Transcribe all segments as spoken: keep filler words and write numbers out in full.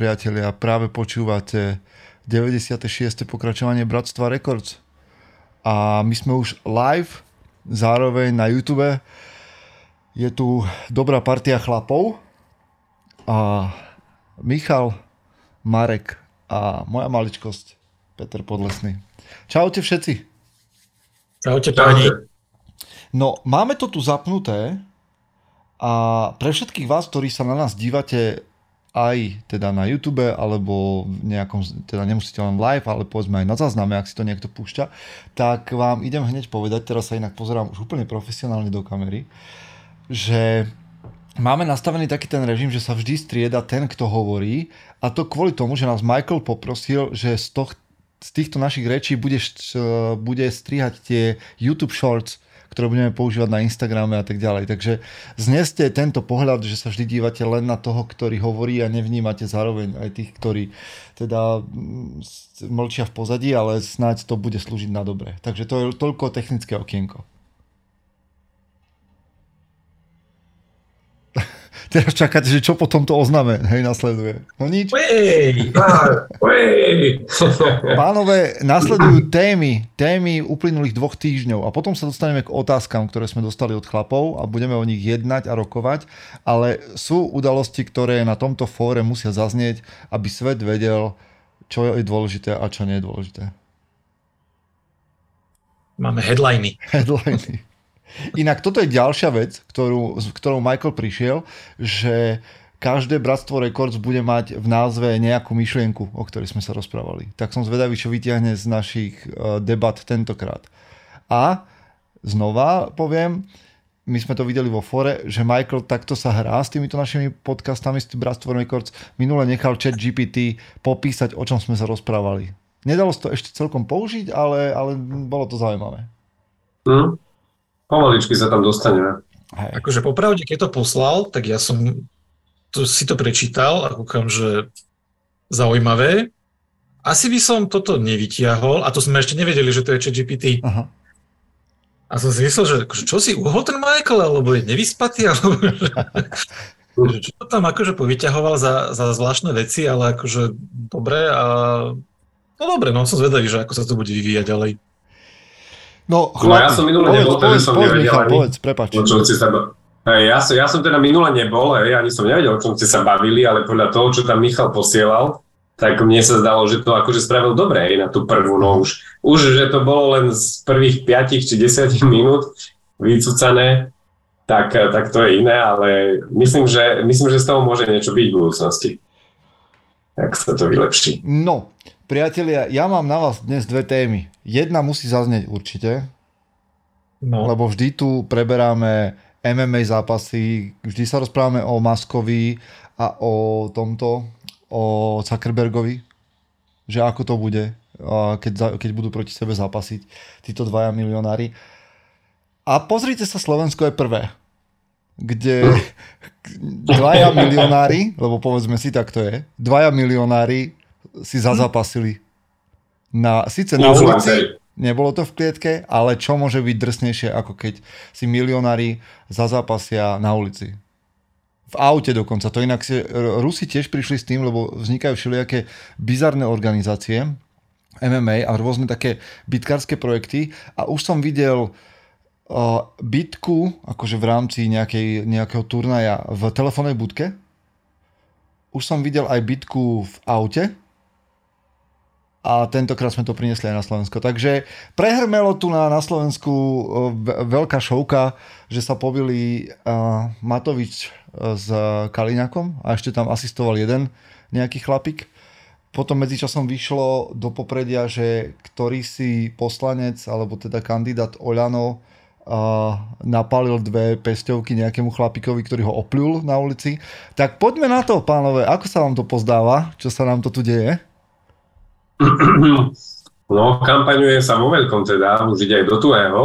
priatelia, práve počúvate deväťdesiate šieste pokračovanie Bratstva Records. A my sme už live, zároveň na YouTube. Je tu dobrá partia chlapov. A Michal, Marek a moja maličkosť, Peter Podlesný. Čaute všetci. Čaute páni. No, máme to tu zapnuté. A pre všetkých vás, ktorí sa na nás dívate aj teda na YouTube, alebo nejakom, teda nemusíte len live, ale povedzme aj na zázname, ak si to niekto púšťa, tak vám idem hneď povedať, teraz sa inak pozerám už úplne profesionálne do kamery, že máme nastavený taký ten režim, že sa vždy strieda ten, kto hovorí, a to kvôli tomu, že nás Michael poprosil, že z, toh, z týchto našich rečí bude, bude strihať tie YouTube shorts, ktoré budeme používať na Instagrame a tak ďalej. Takže zneste tento pohľad, že sa vždy dívate len na toho, ktorý hovorí, a nevnímate zároveň aj tých, ktorí teda mlčia v pozadí, ale snáď to bude slúžiť na dobre. Takže to je toľko technické okienko. Teraz čakáte, že čo potom to oznáme, hej, nasleduje. No nič. Uej, pár, uej. Pánové, nasledujú témy, témy uplynulých dvoch týždňov a potom sa dostaneme k otázkam, ktoré sme dostali od chlapov a budeme o nich jednať a rokovať, ale sú udalosti, ktoré na tomto fóre musia zaznieť, aby svet vedel, čo je dôležité a čo nie je dôležité. Máme headliny. Headliny. Inak toto je ďalšia vec, ktorú, s ktorou Michael prišiel, že každé Bratstvo Records bude mať v názve nejakú myšlienku, o ktorej sme sa rozprávali. Tak som zvedavý, čo vytiahne z našich debat tentokrát. A znova poviem, my sme to videli vo fore, že Michael takto sa hrá s týmito našimi podcastami z Bratstvo Records. Minule nechal chat G P T popísať, o čom sme sa rozprávali. Nedalo sa to ešte celkom použiť, ale, ale bolo to zaujímavé. Mm. Pomaličky sa tam dostaneme. Akože popravde, keď to poslal, tak ja som to, si to prečítal a kúkam, že zaujímavé. Asi by som toto nevytiahol, a to sme ešte nevedeli, že to je ChatGPT. Aha. A som si myslel, že akože, čo si uhol ten Michael, alebo je nevyspatý, alebo čo to tam akože povyťahoval za, za zvláštne veci, ale akože dobre a no dobre, no som zvedavý, že ako sa to bude vyvíjať ďalej. No, chlap, no ja som minule povedz, nebol, povedz, takže som povedz, nevedel Michal, ani, povedz, prepáč. O čom ste sa bavili. Hej, ja, som, ja som teda minule nebol, hej, ani som nevedel, o čom ste sa bavili, ale podľa toho, čo tam Michal posielal, tak mne sa zdalo, že to akože spravil dobre, hej, na tú prvú, no už, už že to bolo len z prvých päť či desať minút vycucané, tak, tak to je iné, ale myslím že, myslím, že z toho môže niečo byť v budúcnosti, tak sa to vylepší. No. Priatelia, ja mám na vás dnes dve témy. Jedna musí zaznieť určite, no. Lebo vždy tu preberáme M M A zápasy, vždy sa rozprávame o Maskovi a o tomto, o Zuckerbergovi, že ako to bude, keď, keď budú proti sebe zápasiť títo dvaja milionári. A pozrite sa, Slovensko je prvé, kde dvaja milionári, lebo povedzme si, tak to je, dvaja milionári si zazápasili. Na, síce na ulici, nebolo to v klietke, ale čo môže byť drsnejšie, ako keď si milionári zazápasia na ulici. V aute dokonca. To inak si, Rusi tiež prišli s tým, lebo vznikajú všelijaké bizarné organizácie, M M A a rôzne také bitkárske projekty. A už som videl uh, bitku, akože v rámci nejakej, nejakého turnaja v telefónnej budke. Už som videl aj bitku v aute a tentokrát sme to priniesli aj na Slovensko. Takže prehrmelo tu na, na Slovensku veľká šovka, že sa pobili uh, Matovič s Kaliňákom a ešte tam asistoval jeden nejaký chlapík. Potom medzičasom vyšlo do popredia, že ktorý si poslanec alebo teda kandidát Oľano uh, napálil dve pesťovky nejakému chlapíkovi, ktorý ho opľul na ulici. Tak poďme na to, pánové. Ako sa vám to pozdáva? Čo sa nám to tu deje? No, kampaňuje sa vo veľkom teda, už ide aj do tuhého,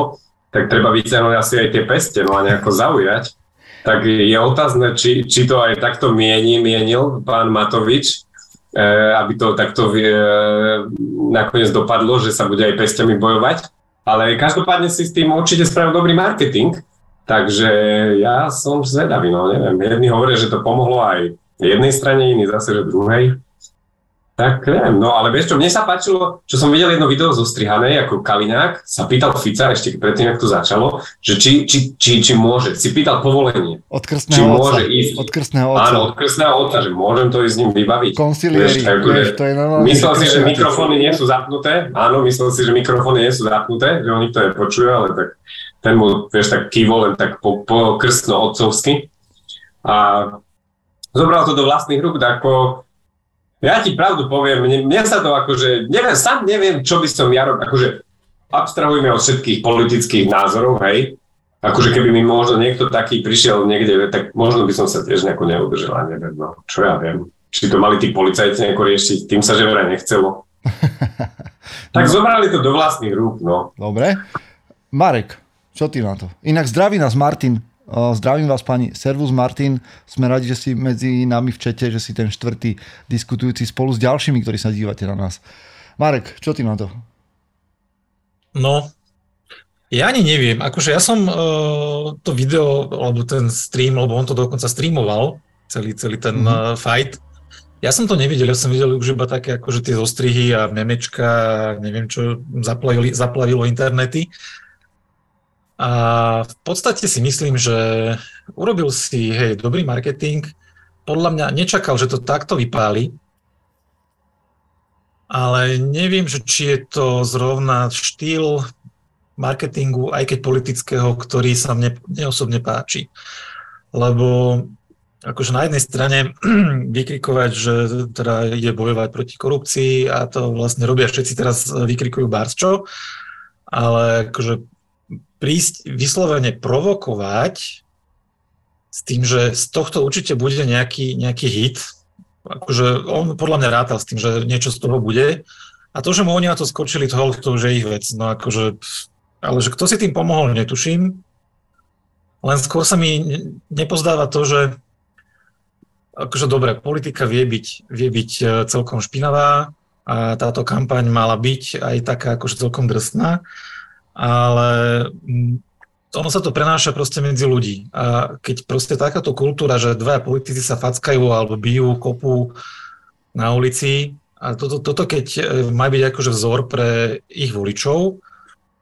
tak treba vyťahnuť asi aj tie peste, no a nejako zaujať. Tak je otázne, či, či to aj takto mieni, mienil pán Matovič, eh, aby to takto eh, nakoniec dopadlo, že sa bude aj pestiami bojovať. Ale každopádne si s tým určite spravil dobrý marketing, takže ja som zvedavý, no neviem. Jedni hovoria, že to pomohlo aj jednej strane, iní zase, že druhej. Tak neviem, no ale vieš čo, mne sa páčilo, čo som videl jedno video zostrihané, ako Kaliňák sa pýtal Fica ešte predtým, jak to začalo, že či, či, či, či môže, si pýtal povolenie. Od krstného otca. Od krstného otca. Áno, od krstného otca, že môžem to ísť s ním vybaviť. Konciliéri, vieš, to je normálne. Myslel si, že mikrofóny nie sú zapnuté, áno, myslel si, že mikrofóny nie sú zapnuté, že oni to nepočujú, ale tak ten bol, vieš, tak kývol len tak po, po krstno-otcovsky. A zobral to do vlastných rúk, ako. Ja ti pravdu poviem, mne, mne sa to akože, neviem, sám neviem, čo by som ja robil, akože abstrahujme od všetkých politických názorov, hej, akože keby mi možno niekto taký prišiel niekde, tak možno by som sa tiež nejako neudržal, neviem, no, čo ja viem, či to mali tí policajti nejako riešiť, tým sa že vraj nechcelo. Tak zobrali to do vlastných rúk, no. Dobre. Marek, čo ty na to? Inak zdraví nás Martin. Zdravím vás, pani. Servus, Martin. Sme radi, že si medzi nami v čete, že si ten štvrtý diskutujúci spolu s ďalšími, ktorí sa dívate na nás. Marek, čo ty na to? No, ja ani neviem. Akože ja som uh, to video, alebo ten stream, alebo on to dokonca streamoval, celý, celý ten mm-hmm. uh, fight. Ja som to nevidel, ja som videl už iba také akože tie zostrihy a memečka, neviem čo, zaplavili, zaplavilo internety. A v podstate si myslím, že urobil si, hej, dobrý marketing. Podľa mňa nečakal, že to takto vypáli. Ale neviem, že či je to zrovna štýl marketingu, aj keď politického, ktorý sa mne neosobne páči. Lebo akože na jednej strane vykrikovať, že teda ide bojovať proti korupcii a to vlastne robia všetci teraz, vykrikujú barčo, ale akože prísť vyslovene provokovať s tým, že z tohto určite bude nejaký, nejaký hit. Akože on podľa mňa rátal s tým, že niečo z toho bude. A to, že mu oni na to skočili, to už je ich vec. No akože, ale že kto si tým pomohol, netuším. Len skôr sa mi nepozdáva to, že akože dobre, politika vie byť, vie byť celkom špinavá a táto kampaň mala byť aj taká akože celkom drsná. Ale ono sa to prenáša proste medzi ľudí. A keď proste takáto kultúra, že dvaja politici sa fackajú alebo bijú, kopú na ulici a toto, toto keď má byť akože vzor pre ich voličov,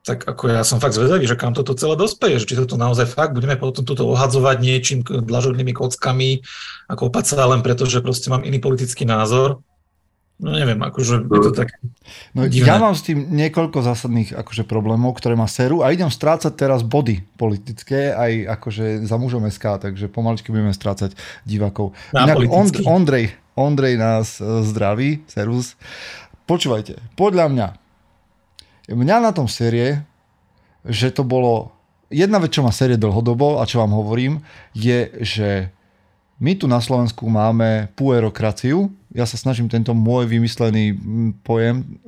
tak ako ja som fakt zvedavý, že kam toto celé dospeje, že či toto naozaj fakt budeme potom toto ohadzovať niečím dlažobnými kockami a kopať sa len preto, že proste mám iný politický názor. No neviem, akože je to tak no, ja mám s tým niekoľko zásadných akože problémov, ktoré má seru a idem strácať teraz body politické aj akože za Mužom bodka es ká, takže pomaličky budeme strácať divákov. Inak Ond- Ondrej, Ondrej nás zdraví, servus. Počúvajte, podľa mňa, mňa na tom série, že to bolo, jedna vec, čo má série dlhodobo a čo vám hovorím, je, že my tu na Slovensku máme puerokraciu. Ja sa snažím tento môj vymyslený pojem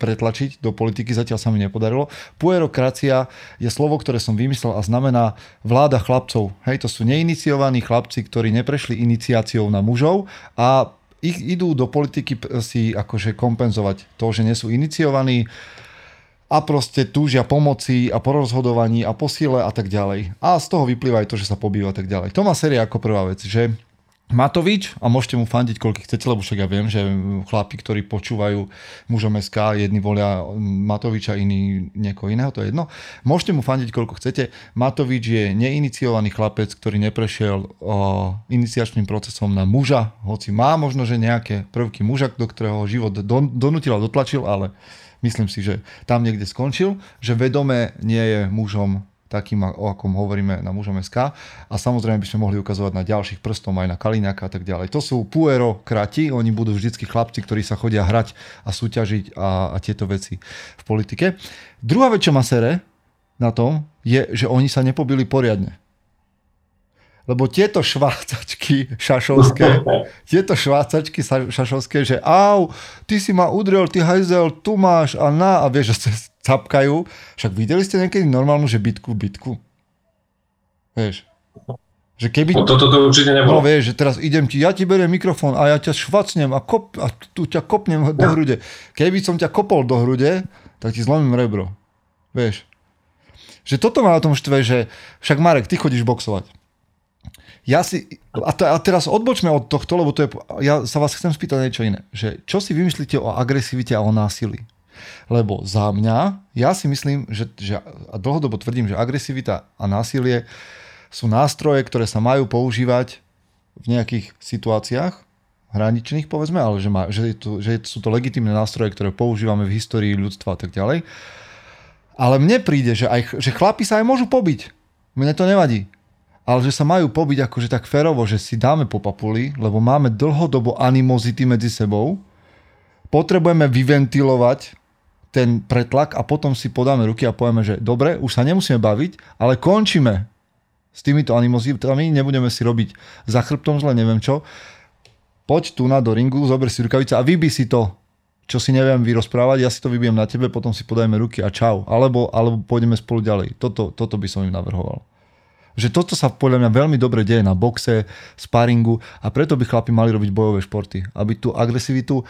pretlačiť do politiky, zatiaľ sa mi nepodarilo. Puerokracia je slovo, ktoré som vymyslel a znamená vláda chlapcov. Hej, to sú neiniciovaní chlapci, ktorí neprešli iniciáciou na mužov a ich idú do politiky si akože kompenzovať to, že nie sú iniciovaní a proste túžia pomoci a po rozhodovaní a po síle a tak ďalej. A z toho vyplýva aj to, že sa pobýva a tak ďalej. To má séria ako prvá vec, že Matovič, a môžete mu fandiť, koľko chcete, lebo však ja viem, že chlapi, ktorí počúvajú Mužom bodka es ká, jedni volia Matoviča, iní niekoho iného, to je jedno. Môžete mu fandiť, koľko chcete. Matovič je neiniciovaný chlapec, ktorý neprešiel uh, iniciačným procesom na muža, hoci má možno, že nejaké prvky muža, do ktorého život don- donutil a dotlačil, ale myslím si, že tam niekde skončil, že vedome nie je mužom takým, o akom hovoríme na Mužom bodka es ká a samozrejme by sme mohli ukazovať na ďalších prstom aj na Kaliňáka a tak ďalej. To sú puerokrati, oni budú vždycky chlapci, ktorí sa chodia hrať a súťažiť a, a tieto veci v politike. Druhá vec, čo ma sere na tom, je, že oni sa nepobili poriadne. Lebo tieto švácačky šašovské, tieto švácačky šašovské, že au, ty si ma udrel, ty hajzel, tu máš a na, a vieš, že sa capkajú. Však videli ste niekedy normálnu, že bitku, bitku? Vieš? Že keby... No toto to určite nebolo. No vieš, že teraz idem ti, ja ti beriem mikrofón a ja ťa švacnem a, kop, a tu ťa kopnem do hrude. Keby som ťa kopol do hrude, tak ti zlomím rebro. Vieš? Že toto má na tom štve, že však Marek, ty chodíš boxovať. Ja si, a, t- a teraz odbočme od tohto, lebo to je, ja sa vás chcem spýtať niečo iné. Že čo si vymyslíte o agresivite a o násilí? Lebo za mňa, ja si myslím, že, že a dlhodobo tvrdím, že agresivita a násilie sú nástroje, ktoré sa majú používať v nejakých situáciách hraničných, povedzme, ale že, má, že, to, že sú to legitímne nástroje, ktoré používame v histórii ľudstva a tak ďalej. Ale mne príde, že, aj, že chlapi sa aj môžu pobiť. Mne to nevadí. Ale že sa majú pobiť akože tak férovo, že si dáme po papuli, lebo máme dlhodobo animozity medzi sebou. Potrebujeme vyventilovať ten pretlak a potom si podáme ruky a povieme, že dobre, už sa nemusíme baviť, ale končíme s týmito animozitami, nebudeme si robiť za chrbtom zle, neviem čo. Poď tu na do ringu, zober si rukavice a vybij si to, čo si neviem vyrozprávať, ja si to vybijem na tebe, potom si podajme ruky a čau. Alebo, alebo pôjdeme spolu ďalej. Toto, toto by som im navrhoval. Že toto sa podľa mňa veľmi dobre deje na boxe, sparingu a preto by chlapi mali robiť bojové športy. Aby tú agresivitu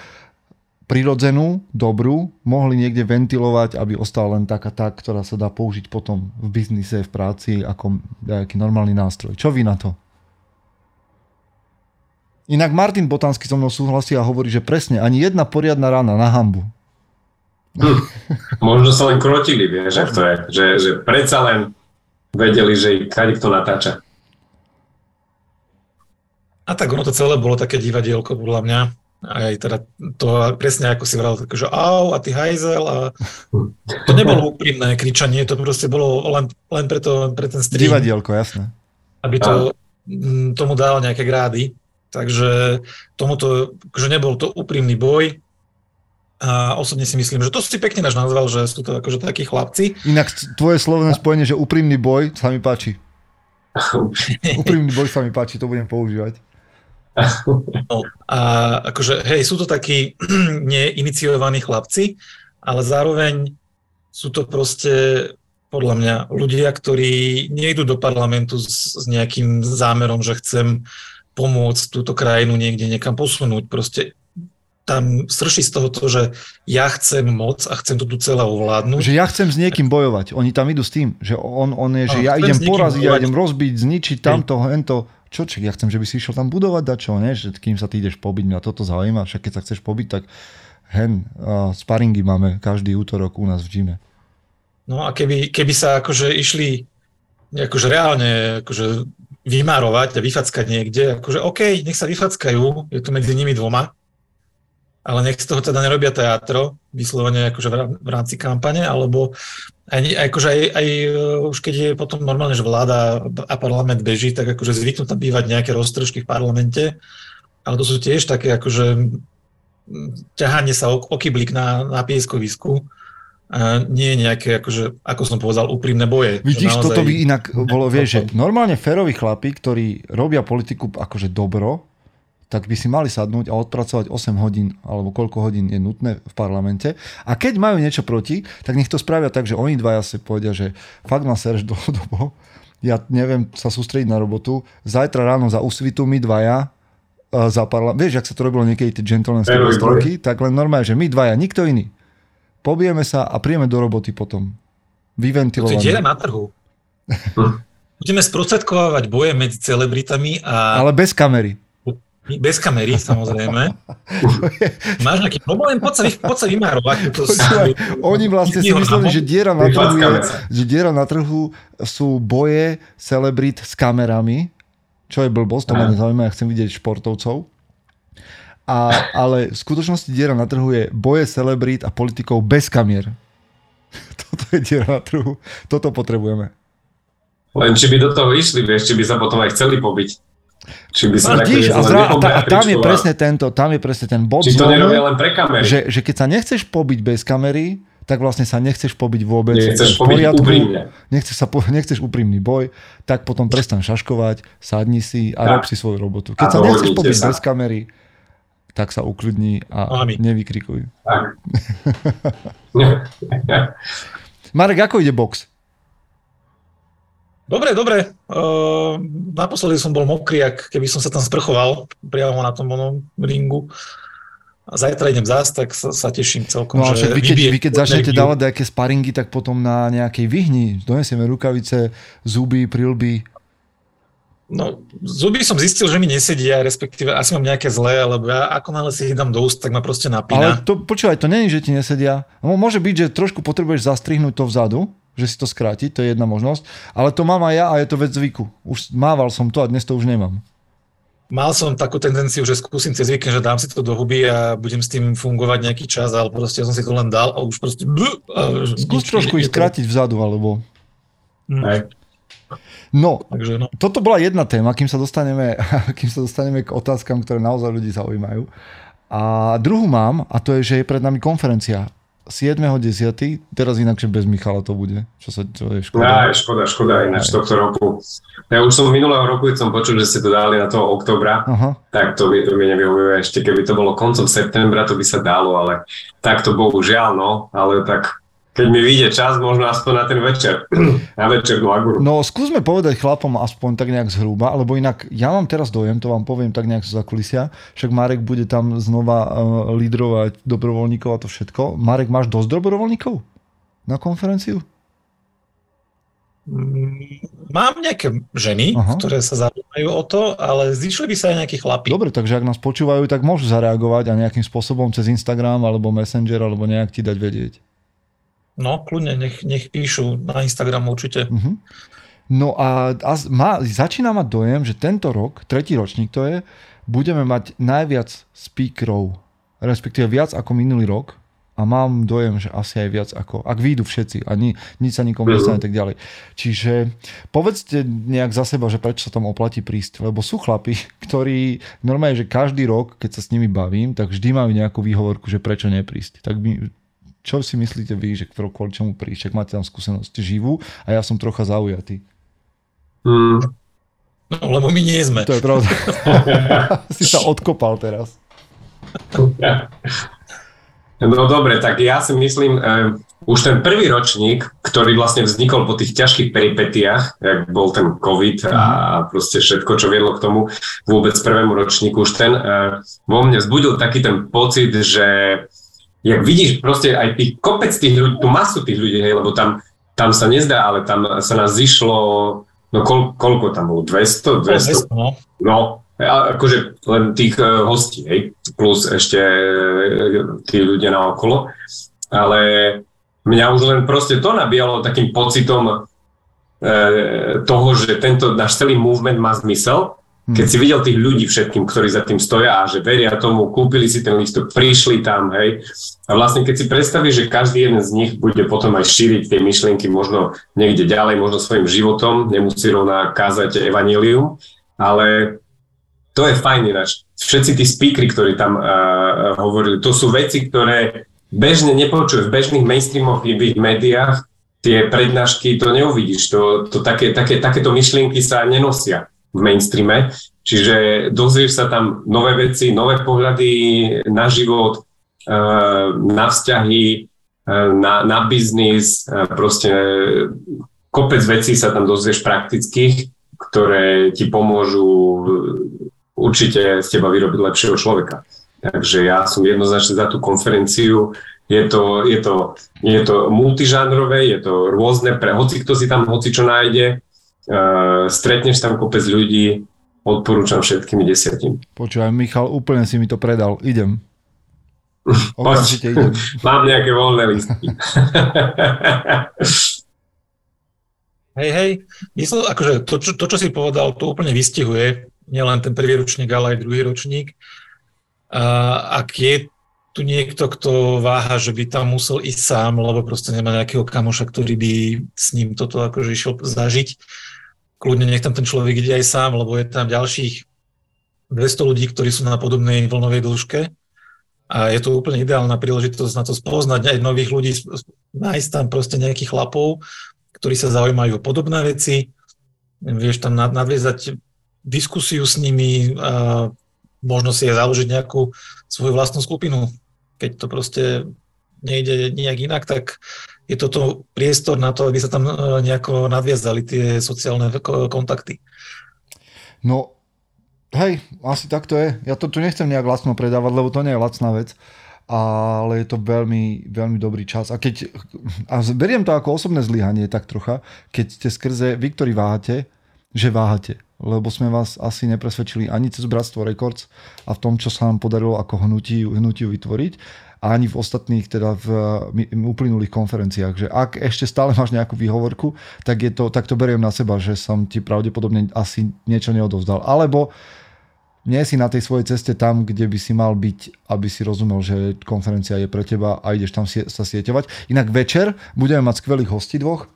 prirodzenú, dobrú, mohli niekde ventilovať, aby ostala len taká tá, ktorá sa dá použiť potom v biznise, v práci, ako nejaký normálny nástroj. Čo vy na to? Inak Martin Botansky so mnou súhlasí a hovorí, že presne, ani jedna poriadna rána na hanbu. Hm, možno sa len krotili, vieš, ak to je. Že, že predsa len vedeli, že kade kto natáča. A tak ono to celé bolo také divadielko, podľa mňa. Aj teda to presne, ako si vral, že au, a ty hajzel. A to nebolo úprimné kričanie, to proste bolo len, len pre, to, pre ten stream. Divadielko, jasné. Aby to tomu dalo nejaké grády. Takže tomuto, že nebol to úprimný boj a osobne si myslím, že to si pekne náš nazval, že sú to akože takí chlapci. Inak tvoje slovné spojenie, že úprimný boj sa mi páči. Úprimný boj sa mi páči, to budem používať. No, a akože hej, sú to takí neiniciovaní chlapci, ale zároveň sú to proste podľa mňa ľudia, ktorí nejdú do parlamentu s, s nejakým zámerom, že chcem pomôcť túto krajinu niekde niekam posunúť. Proste tam srší z toho to, že ja chcem moc a chcem to tu celé ovládnuť. Že ja chcem s niekým bojovať. Oni tam idú s tým, že on, on je, že a ja idem poraziť, bojovať. Ja idem rozbiť, zničiť tamto, hento. Čo, či ja chcem, že by si išiel tam budovať, dačo, ne? Že kým sa ty ideš pobiť, mňa toto zaujíma. Však keď sa chceš pobiť, tak hen, uh, sparingy máme každý útorok u nás v gyme. No a keby, keby sa akože išli akože reálne akože vymárovať a vyfackať niekde, akože okej, okay, nech sa vyfackajú, je to medzi nimi dvoma, ale nech z toho teda nerobia teatro, vyslovene akože v rámci kampane, alebo aj, akože aj, aj už keď je potom normálne, že vláda a parlament beží, tak akože zvyknú tam bývať nejaké roztržky v parlamente, ale to sú tiež také akože ťahanie sa o kyblík na, na pieskovisku, a nie nejaké, akože, ako som povedal, úprimné boje. Vidíš, naozaj... toto by inak bolo, vieš, že normálne féroví chlapi, ktorí robia politiku akože dobro, tak by si mali sadnúť a odpracovať osem hodín, alebo koľko hodín je nutné v parlamente. A keď majú niečo proti, tak nech to spravia tak, že oni dvaja si povedia, že fakt ma sereš dlhodobo, ja neviem sa sústrediť na robotu, zajtra ráno za usvitu my dvaja, za parlament, vieš, ak sa to robilo niekedy tie gentlemanské rozprávky, tak len normálne, že my dvaja, nikto iný. Pobijeme sa a príjeme do roboty potom. Vyventilované. To je na trhu. Budeme sprostredkovávať boje medzi celebritami a... Ale bez kamery. Bez kamery, samozrejme. Máš nejaký problém? Poď sa, poď sa vymárovať. Počúvaj, oni vlastne si mysleli, že diera na trhu je, že diera na trhu sú boje celebrit s kamerami, čo je blbosť, to ma nezaujíma, ja chcem vidieť športovcov. A, ale v skutočnosti diera na trhu je boje celebrít a politikov bez kamier. Toto je diera na trhu. Toto potrebujeme. Len či by do toho išli, vieš, či by sa potom aj chceli pobiť. Či by sa tak a, zra, a, tá, a tam je presne tento, tam je presne ten bod. Či to nerobia len pre kamery. Že, že keď sa nechceš pobiť bez kamery, tak vlastne sa nechceš pobiť vôbec. Nechceš pobiť úprimne. Nechceš, sa po, nechceš úprimný boj, tak potom prestan šaškovať, sadni si a rob si svoju robotu. Keď a sa nechceš pobiť sa. Bez kamery, tak sa ukludní a Mami. Nevykrikuj. Marek, ako ide box? Dobre, dobre. Uh, naposledy som bol mokrý, ak keby som sa tam sprchoval priamo na tom ringu. A zajtra idem zás, tak sa, sa teším celkom. No a však vy, vy keď začnete dávať nejaké sparingy, tak potom na nejakej vyhni. Donesieme rukavice, zuby, prilby. No, zuby som zistil, že mi nesedia, respektíve asi mám nejaké zlé, lebo ja akonáhle si ich dám do úst, tak ma proste napína. Ale to, počúvaj, to nie je, že ti nesedia. No, môže byť, že trošku potrebuješ zastrihnúť to vzadu, že si to skráti, to je jedna možnosť, ale to mám aj ja a je to vec zvyku. Už mával som to a dnes to už nemám. Mal som takú tendenciu, že skúsim cez víkend, že dám si to do huby a budem s tým fungovať nejaký čas, ale proste ja som si to len dal a už proste... Skús trošku ich skrátiť vzadu, alebo... Ne. No, Takže, no, toto bola jedna téma, kým sa dostaneme, kým sa dostaneme k otázkam, ktoré naozaj ľudí zaujímajú. A druhú mám, a to je, že je pred nami konferencia siedmeho desiateho Teraz inakšie bez Michala to bude. Čo sa čo je škoda. Á, škoda, škoda ináč tohto roku. Ja už som minulého roku, keď som počul, že ste to dali na toho októbra, aha, tak to by, to by nevyhovuje. Ešte keby to bolo koncom septembra, to by sa dalo, ale tak to bohužiaľ, no, ale tak... Keď mi vyjde čas, možno aspoň na ten večer. Na večernú aguru. No, skúsme povedať chlapom aspoň tak nejak zhruba, alebo inak, ja mám teraz dojem, to vám poviem tak nejak za kulisia, však Marek bude tam znova uh, lídrovať dobrovoľníkov a to všetko. Marek, máš dosť dobrovoľníkov na konferenciu? Mám nejaké ženy, aha, ktoré sa zaujímajú o to, ale zišli by sa aj nejakí chlapí. Dobre, takže ak nás počúvajú, tak môžu zareagovať a nejakým spôsobom cez Instagram, alebo Messenger, alebo nejak ti dať vedieť. No, kľudne, nech, nech píšu na Instagram určite. Uh-huh. No a, a má, začína mať dojem, že tento rok, tretí ročník to je, budeme mať najviac speakerov, respektíve viac ako minulý rok a mám dojem, že asi aj viac ako, ak výjdu všetci a ni, nič sa nikomu nestane tak ďalej. Čiže povedzte nejak za seba, že prečo sa tam oplatí prísť, lebo sú chlapi, ktorí normálne, že každý rok, keď sa s nimi bavím, tak vždy majú nejakú výhovorku, že prečo neprísť. Tak by... Čo si myslíte vy, že kvôli čomu príš? Ak máte tam skúsenosť živú a ja som trocha zaujatý. Mm. No, lebo my nie sme. To je pravda. Si sa odkopal teraz. No dobre, tak ja si myslím, eh, už ten prvý ročník, ktorý vlastne vznikol po tých ťažkých peripetiách, jak bol ten COVID a proste všetko, čo viedlo k tomu vôbec prvému ročníku, už ten eh, vo mne vzbudil taký ten pocit, že jak vidíš proste aj tých kopec tých ľudí, tú masu tých ľudí, hej, lebo tam, tam sa nezdá, ale tam sa nás zišlo, no kol, koľko tam bolo, dvesto? dvesto. No, akože len tých hostí, hej, plus ešte tí ľudia naokolo. Ale mňa už len proste to nabíjalo takým pocitom e, toho, že tento náš celý movement má zmysel. Keď si videl tých ľudí všetkým, ktorí za tým stoja a že veria tomu, kúpili si ten lístok, prišli tam, hej. A vlastne keď si predstavíš, že každý jeden z nich bude potom aj šíriť tie myšlienky možno niekde ďalej, možno svojim životom, nemusí rovná kázať evanjelium, ale to je fajn ináč. Všetci tí speakery, ktorí tam uh, hovorili, to sú veci, ktoré bežne nepočuješ v bežných mainstreamoch i v ich médiách, tie prednášky, to neuvidíš, to, to také, také, takéto myšlienky sa nenosia v mainstreame, čiže dozvieš sa tam nové veci, nové pohľady na život, na vzťahy, na, na biznis, proste kopec vecí sa tam dozvieš praktických, ktoré ti pomôžu určite z teba vyrobiť lepšieho človeka. Takže ja som jednoznačne za tú konferenciu. Je to, je to, je to multižánrové, je to rôzne, pre hoci kto si tam hoci čo nájde, Uh, stretneš tam kopec ľudí, odporúčam všetkým desiatim. Počúvaj, Michal, úplne si mi to predal, idem. Okamžite idem. Mám nejaké voľné lístky. Hej, hej, myslím, akože to čo, to, čo si povedal, to úplne vystihuje, nielen ten prvý ročník, ale aj druhý ročník. Uh, ak je tu niekto, kto váha, že by tam musel ísť sám, lebo proste nemá nejakého kamoša, ktorý by s ním toto akože išiel zažiť, kľudne nech tam ten človek ide aj sám, lebo je tam ďalších dvesto ľudí, ktorí sú na podobnej vlnovej dĺžke a je to úplne ideálna príležitosť na to spoznať aj nových ľudí, nájsť tam proste nejakých chlapov, ktorí sa zaujímajú o podobné veci, vieš tam nadviezať diskusiu s nimi a možno si aj založiť nejakú svoju vlastnú skupinu. Keď to proste nejde nejak inak, tak je toto priestor na to, aby sa tam nejako nadviazali tie sociálne kontakty. No, hej, asi tak to je. Ja to tu nechcem nejak lacno predávať, lebo to nie je lacná vec, ale je to veľmi, veľmi dobrý čas. A keď, a beriem to ako osobné zlyhanie, tak trocha, keď ste skrze vy, ktorí váhate, že váhate. lebo sme vás asi nepresvedčili ani cez Bratstvo Records a v tom, čo sa nám podarilo ako hnutiu, hnutiu vytvoriť, a ani v ostatných, teda v uplynulých konferenciách. Že ak ešte stále máš nejakú výhovorku, tak, je to, tak to beriem na seba, že som ti pravdepodobne asi niečo neodovzdal. Alebo nie si na tej svojej ceste tam, kde by si mal byť, aby si rozumel, že konferencia je pre teba a ideš tam sa sieťovať. Inak večer budeme mať skvelých hostí dvoch.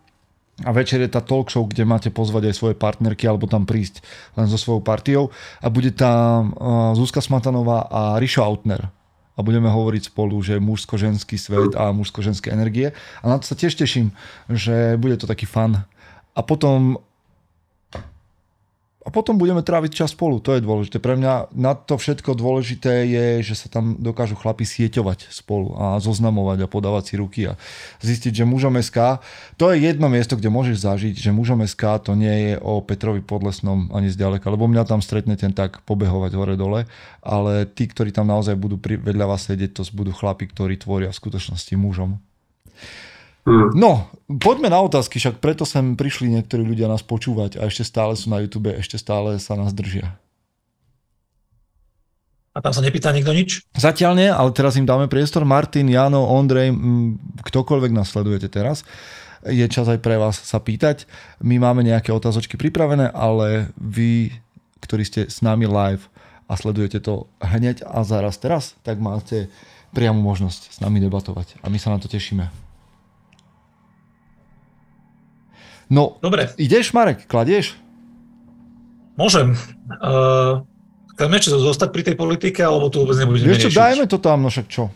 A večer je tá talk show, kde máte pozvať aj svoje partnerky alebo tam prísť len so svojou partiou. A bude tam Zuzka Smatanová a Rišo Outner. A budeme hovoriť spolu, že mužsko-ženský svet a mužsko-ženské energie. A na to sa tiež teším, že bude to taký fun. A potom, a potom budeme tráviť čas spolu. To je dôležité. Pre mňa na to všetko dôležité je, že sa tam dokážu chlapi sieťovať spolu a zoznamovať a podávať si ruky a zistiť, že Mužom.sk, to je jedno miesto, kde môžeš zažiť, že Mužom.sk to nie je o Petrovi Podlesnom ani zďaleka, lebo mňa tam stretne ten tak pobehovať hore dole, ale tí, ktorí tam naozaj budú vedľa vás sedieť, to budú chlapi, ktorí tvoria v skutočnosti mužom. No, poďme na otázky, však preto sem prišli niektorí ľudia nás počúvať a ešte stále sú na YouTube, ešte stále sa nás držia. A tam sa nepýta nikto nič? Zatiaľ nie, ale teraz im dáme priestor. Martin, Jano, Ondrej, ktokoľvek nás sledujete teraz, je čas aj pre vás sa pýtať. My máme nejaké otázočky pripravené, ale vy, ktorí ste s nami live a sledujete to hneď a zaraz teraz, tak máte priamu možnosť s nami debatovať a my sa na to tešíme. No, dobre. Ideš, Marek? Kladieš? Môžem. Uh, chceme ešte zostať pri tej politike, alebo tu vôbec nebudeme riešiť? Vieš čo, dajme to tam, no však čo?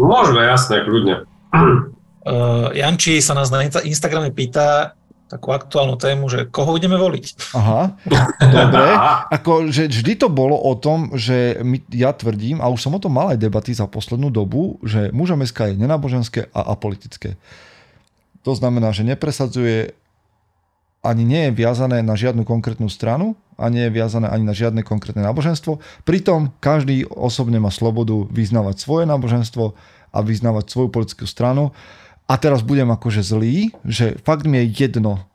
Môžeme, jasné, kľudne. Uh, Janči sa nás na Instagrame pýta takú aktuálnu tému, že koho ideme voliť. Aha, dobre. Ako, že vždy to bolo o tom, že my, ja tvrdím, a už som o tom mal aj debaty za poslednú dobu, že Mužom.sk je nenáboženské a apolitické. To znamená, že nepresadzuje ani nie je viazané na žiadnu konkrétnu stranu a nie je viazané ani na žiadne konkrétne náboženstvo. Pritom každý osobne má slobodu vyznávať svoje náboženstvo a vyznávať svoju politickú stranu. A teraz budem akože zlý, že fakt mi je jedno.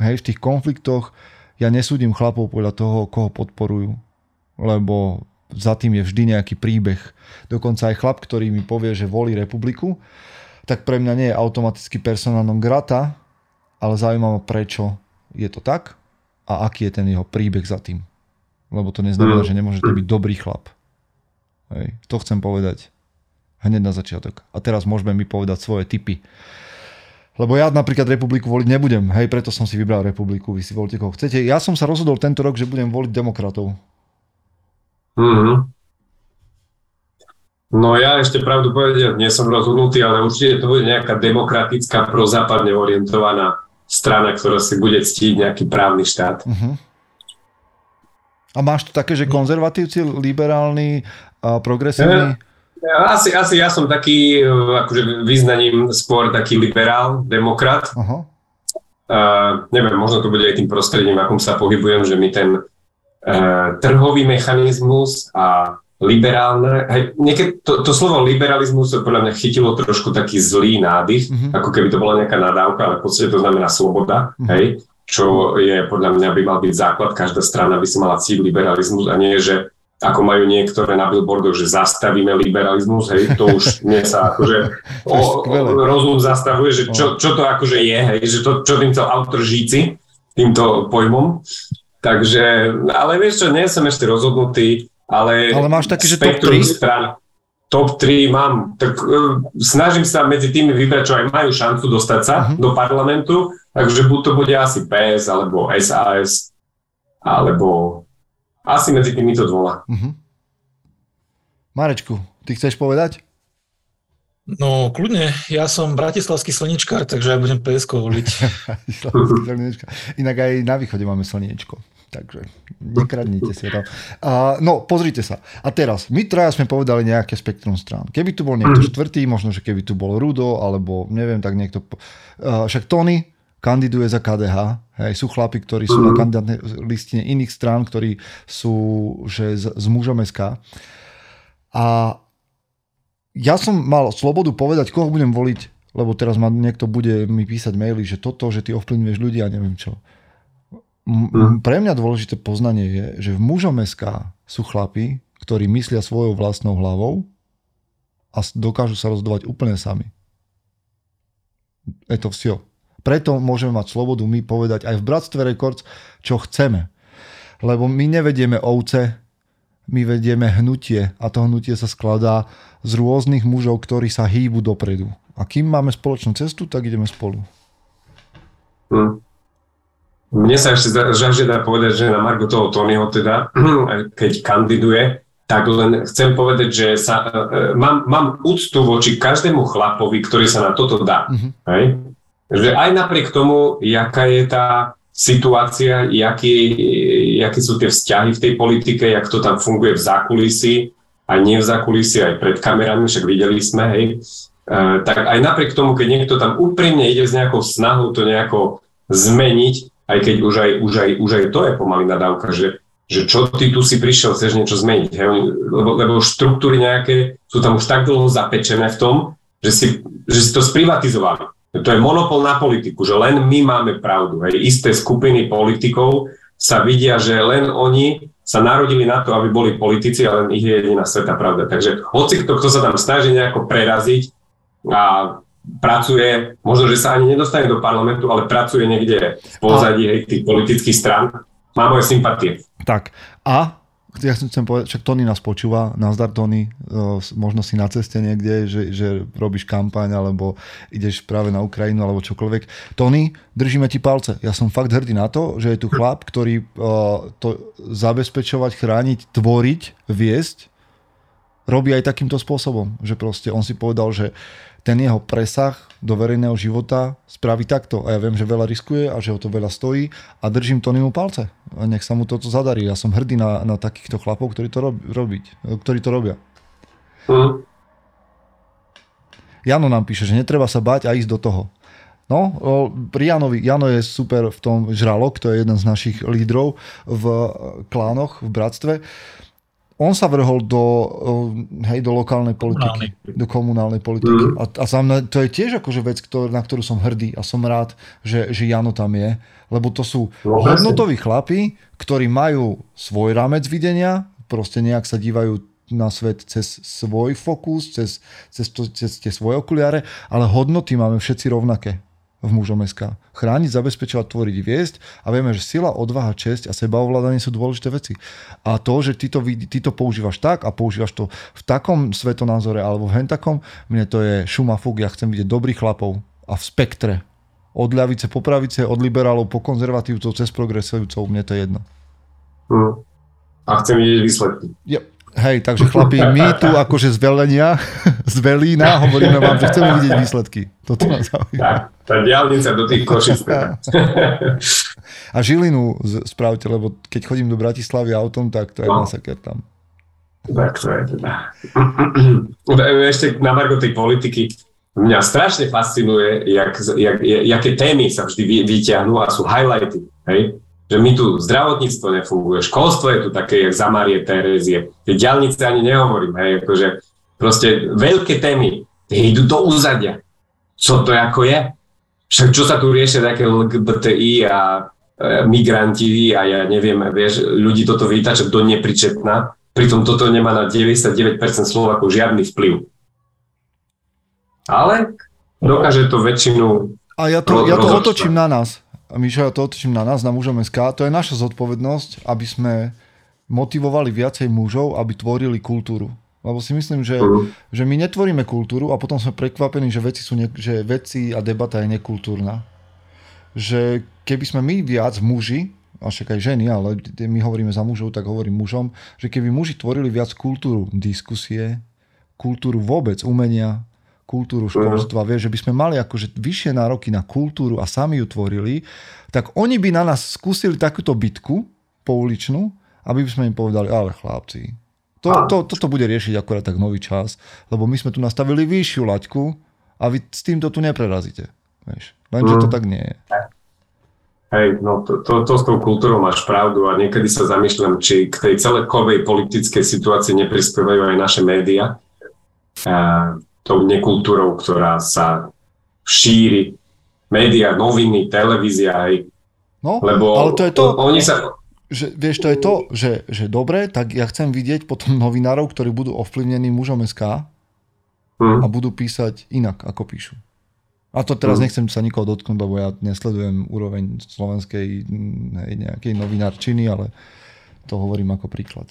Hej, v tých konfliktoch ja nesúdim chlapov podľa toho, koho podporujú. Lebo za tým je vždy nejaký príbeh. Dokonca aj chlap, ktorý mi povie, že volí Republiku, tak pre mňa nie je automaticky persona non grata, ale zaujímavo, prečo je to tak a aký je ten jeho príbeh za tým. Lebo to neznamená, že nemôžete byť dobrý chlap. Hej. To chcem povedať hneď na začiatok. A teraz môžeme mi povedať svoje tipy. Lebo ja napríklad Republiku voliť nebudem. Hej, preto som si vybral Republiku. Vy si voľte, koho chcete. Ja som sa rozhodol tento rok, že budem voliť demokratov. Mm-hmm. No ja ešte pravdu povedať, nie som rozhodnutý, ale určite to bude nejaká demokratická, prozápadne orientovaná strana, ktorá si bude ctiť nejaký právny štát. Uh-huh. A máš to také, že konzervatívci, liberálni, progresívni? Asi, asi ja som taký, akože vyznaním skôr taký liberál, demokrat. Uh-huh. Uh, neviem, možno to bude aj tým prostredím, akom sa pohybujem, že mi ten uh, trhový mechanizmus a liberálne, hej, niekedy to, to slovo liberalizmus to podľa mňa chytilo trošku taký zlý nádych, mm-hmm. ako keby to bola nejaká nadávka, ale v podstate to znamená sloboda, mm-hmm. hej, čo je podľa mňa by mal byť základ, každá strana by si mala cítiť liberalizmus a nie, že ako majú niektoré na billboardoch, že zastavíme liberalizmus, hej, to už nie sa akože o, o, rozum zastavuje, že čo, čo to akože je, hej, že to, čo týmto autor žíci, týmto pojmom, takže, ale vieš čo, nie som ešte rozhodnutý. Ale, ale máš taký, že top tri? Strán, top tri mám. Tak, uh, snažím sa medzi tými vybrať, čo aj majú šancu dostať sa uh-huh. do parlamentu. Takže buď to bude asi pé es, alebo es á es, alebo asi medzi týmito dvoma. Uh-huh. Marečku, ty chceš povedať? No, kľudne. Ja som bratislavský slniečkár, takže ja budem pé esko voliť. Bratislavský slniečkár. Inak aj na východe máme slniečko. Takže nekradnite si tam. Uh, no, pozrite sa. A teraz, my traja sme povedali nejaké spektrum strán. Keby tu bol niekto štvrtý, možno, že keby tu bol Rudo, alebo neviem, tak niekto... Uh, však Tony kandiduje za ká dé há. Hej, sú chlapi, ktorí sú na kandidátnej listine iných strán, ktorí sú že z, z Mužom.sk. A ja som mal slobodu povedať, koho budem voliť, lebo teraz ma niekto bude mi písať maily, že toto, že ty ovplyvňuješ ľudí a neviem čo. Mm. Pre mňa dôležité poznanie je, že v Mužom.sk sú chlapi, ktorí myslia svojou vlastnou hlavou a dokážu sa rozhodovať úplne sami. Je to vsio. Preto môžeme mať slobodu my povedať aj v Bratstve Records, čo chceme. Lebo my nevedieme ovce, my vedieme hnutie a to hnutie sa skladá z rôznych mužov, ktorí sa hýbu dopredu. A kým máme spoločnú cestu, tak ideme spolu. Hm. Mne sa ešte žažie dá povedať, že na margo toho Tonyho teda, keď kandiduje, tak len chcem povedať, že sa, e, mám, mám úctu voči každému chlapovi, ktorý sa na toto dá. Mm-hmm. Hej? Že aj napriek tomu, jaká je tá situácia, jaký, jaké sú tie vzťahy v tej politike, jak to tam funguje v zákulisí, aj nie v zákulisí, aj pred kamerami, však videli sme, hej. E, tak aj napriek tomu, keď niekto tam úprimne ide s nejakou snahou to nejako zmeniť, aj keď už aj, už aj, už aj to je pomaly nadávka, že, že čo ty tu si prišiel, chceš niečo zmeniť, hej? Lebo, lebo štruktúry nejaké sú tam už tak dlho zapečené v tom, že si, že si to sprivatizovali. To je monopol na politiku, že len my máme pravdu. Hej. Isté skupiny politikov sa vidia, že len oni sa narodili na to, aby boli politici, ale len ich je jediná svätá pravda. Takže hoci kto, kto sa tam snaží nejako preraziť a pracuje, možno, že sa ani nedostane do parlamentu, ale pracuje niekde v pozadí hej, tých politických strán, má moje sympatie. Tak a ja chcem povedať, však Tony nás počúva, nazdar Tony, možno si na ceste niekde, že, že robíš kampaň alebo ideš práve na Ukrajinu alebo čokoľvek. Tony, držíme ti palce. Ja som fakt hrdý na to, že je tu chlap, ktorý uh, to zabezpečovať, chrániť, tvoriť, viesť, robí aj takýmto spôsobom, že proste on si povedal, že ten jeho presah do verejného života spraví takto. A ja viem, že veľa riskuje a že ho to veľa stojí a držím Tonymu palce. A nech sa mu toto zadarí. Ja som hrdý na, na takýchto chlapov, ktorí to, rob, robiť, ktorí to robia. Mm. Jano nám píše, že netreba sa báť a ísť do toho. No, pri Janovi, Jano je super v tom Žralok, to je jeden z našich lídrov v klánoch, v bratstve. On sa vrhol do, hej, do lokálnej politiky, komunálnej. do komunálnej politiky. Mm. A, a za mňa to je tiež akože vec, ktor- na ktorú som hrdý a som rád, že, že Jano tam je, lebo to sú no, hodnotoví chlapi, ktorí majú svoj rámec videnia, proste nejak sa dívajú na svet cez svoj fokus, cez, cez, to, cez tie svoje okuliare, ale hodnoty máme všetci rovnaké v Mužom.sk. Chrániť, zabezpečovať, tvoriť, viesť a vieme, že sila, odvaha, česť a sebaovládanie sú dôležité veci. A to, že ty to, ty to používaš tak a používaš to v takom svetonázore alebo v hentakom, mne to je šuma fuk, ja chcem vidieť dobrých chlapov a v spektre. Od ľavice po pravice, od liberálov po konzervatívcov cez progresujúcov, mne to je jedno. A chcem vidieť výsledky. Yep. Hej, takže chlapi, my tu akože z Velenia, z Velína, hovoríme vám, že chceme vidieť výsledky. Toto ma zaujíma. Tá diaľnica do tých Košíc. A Žilinu spravte, lebo keď chodím do Bratislavy autom, tak to je no. masaker tam. Tak to je teda. Ešte na margo tej politiky. Mňa strašne fascinuje, jak, jak, jaké témy sa vždy vyťahnú a sú highlighty, hej? Že my tu zdravotníctvo nefunguje, školstvo je tu také, jak za Marie Terezie, tie diaľnice ani nehovorím, hej, akože proste veľké témy idú do úzadia. Čo to ako je? Však čo sa tu riešia také el gé bé té í a e, migranti a ja neviem, vieš, ľudí toto vytáča do nepričetná, pritom toto nemá na deväťdesiatdeväť percent Slovákov žiadny vplyv. Ale dokáže to väčšinu... A ja to, ja to otočím na nás. Mišo, ja to otočím na nás, na Mužom.sk. To je naša zodpovednosť, aby sme motivovali viacej mužov, aby tvorili kultúru. Lebo si myslím, že, že my netvoríme kultúru a potom sme prekvapení, že veci, sú ne, že veci a debata je nekultúrna. Že keby sme my viac muži, a však aj ženy, ale my hovoríme za mužov, tak hovorím mužom, že keby muži tvorili viac kultúru diskusie, kultúru vôbec umenia, kultúru školstva, vieš, že by sme mali akože vyššie nároky na kultúru a sami ju tvorili, tak oni by na nás skúsili takúto bitku pouličnú, aby sme im povedali, ale chlapci, to, to, toto bude riešiť akorát tak nový čas, lebo my sme tu nastavili vyššiu laťku a vy s týmto tu neprerazíte. Vieš. Lenže to tak nie je. Hej, no to, to, to s tou kultúrou máš pravdu a niekedy sa zamýšľam, či k tej celkovej politickej situácii neprispievajú aj naše médiá. A tou nekultúrou, ktorá sa šíri, médiá, noviny, televízia, aj No, lebo ale to je to, oni sa... že, vieš, to je to, že, že dobre, tak ja chcem vidieť potom novinárov, ktorí budú ovplyvnení Mužom bodka es ká hmm. a budú písať inak, ako píšu. A to teraz hmm. nechcem sa nikoho dotknúť, lebo ja nesledujem úroveň slovenskej nejakej novinárčiny, ale to hovorím ako príklad.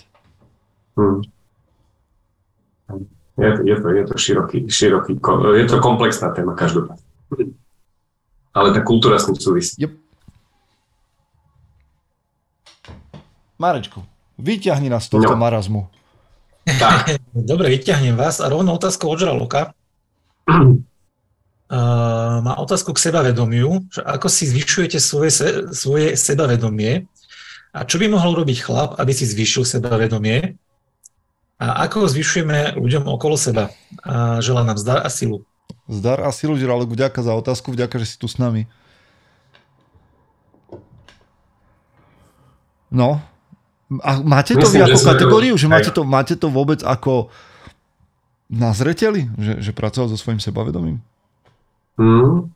Hmm. Je, to, je, to, je to široký, široký, je to komplexná téma každopádne. Ale tá kultúra s ním súvisí. Yep. Marečku, vyťahni nás z tohto no. marazmu. Tak. Dobre, vyťahnem vás a rovno otázku od Žraloka. uh, má otázku k sebavedomiu, že ako si zvyšujete svoje, svoje sebavedomie a čo by mohol robiť chlap, aby si zvyšil sebavedomie a ako zvyšujeme ľuďom okolo seba. A želá nám zdar a silu. Zdar a silu, Žralok, vďaka za otázku, vďaka, že si tu s nami. No, a máte to myslím, vy ako kategóriu, že máte to, máte to vôbec ako na zreteli, že, že pracovať so svojím sebavedomím? Mm.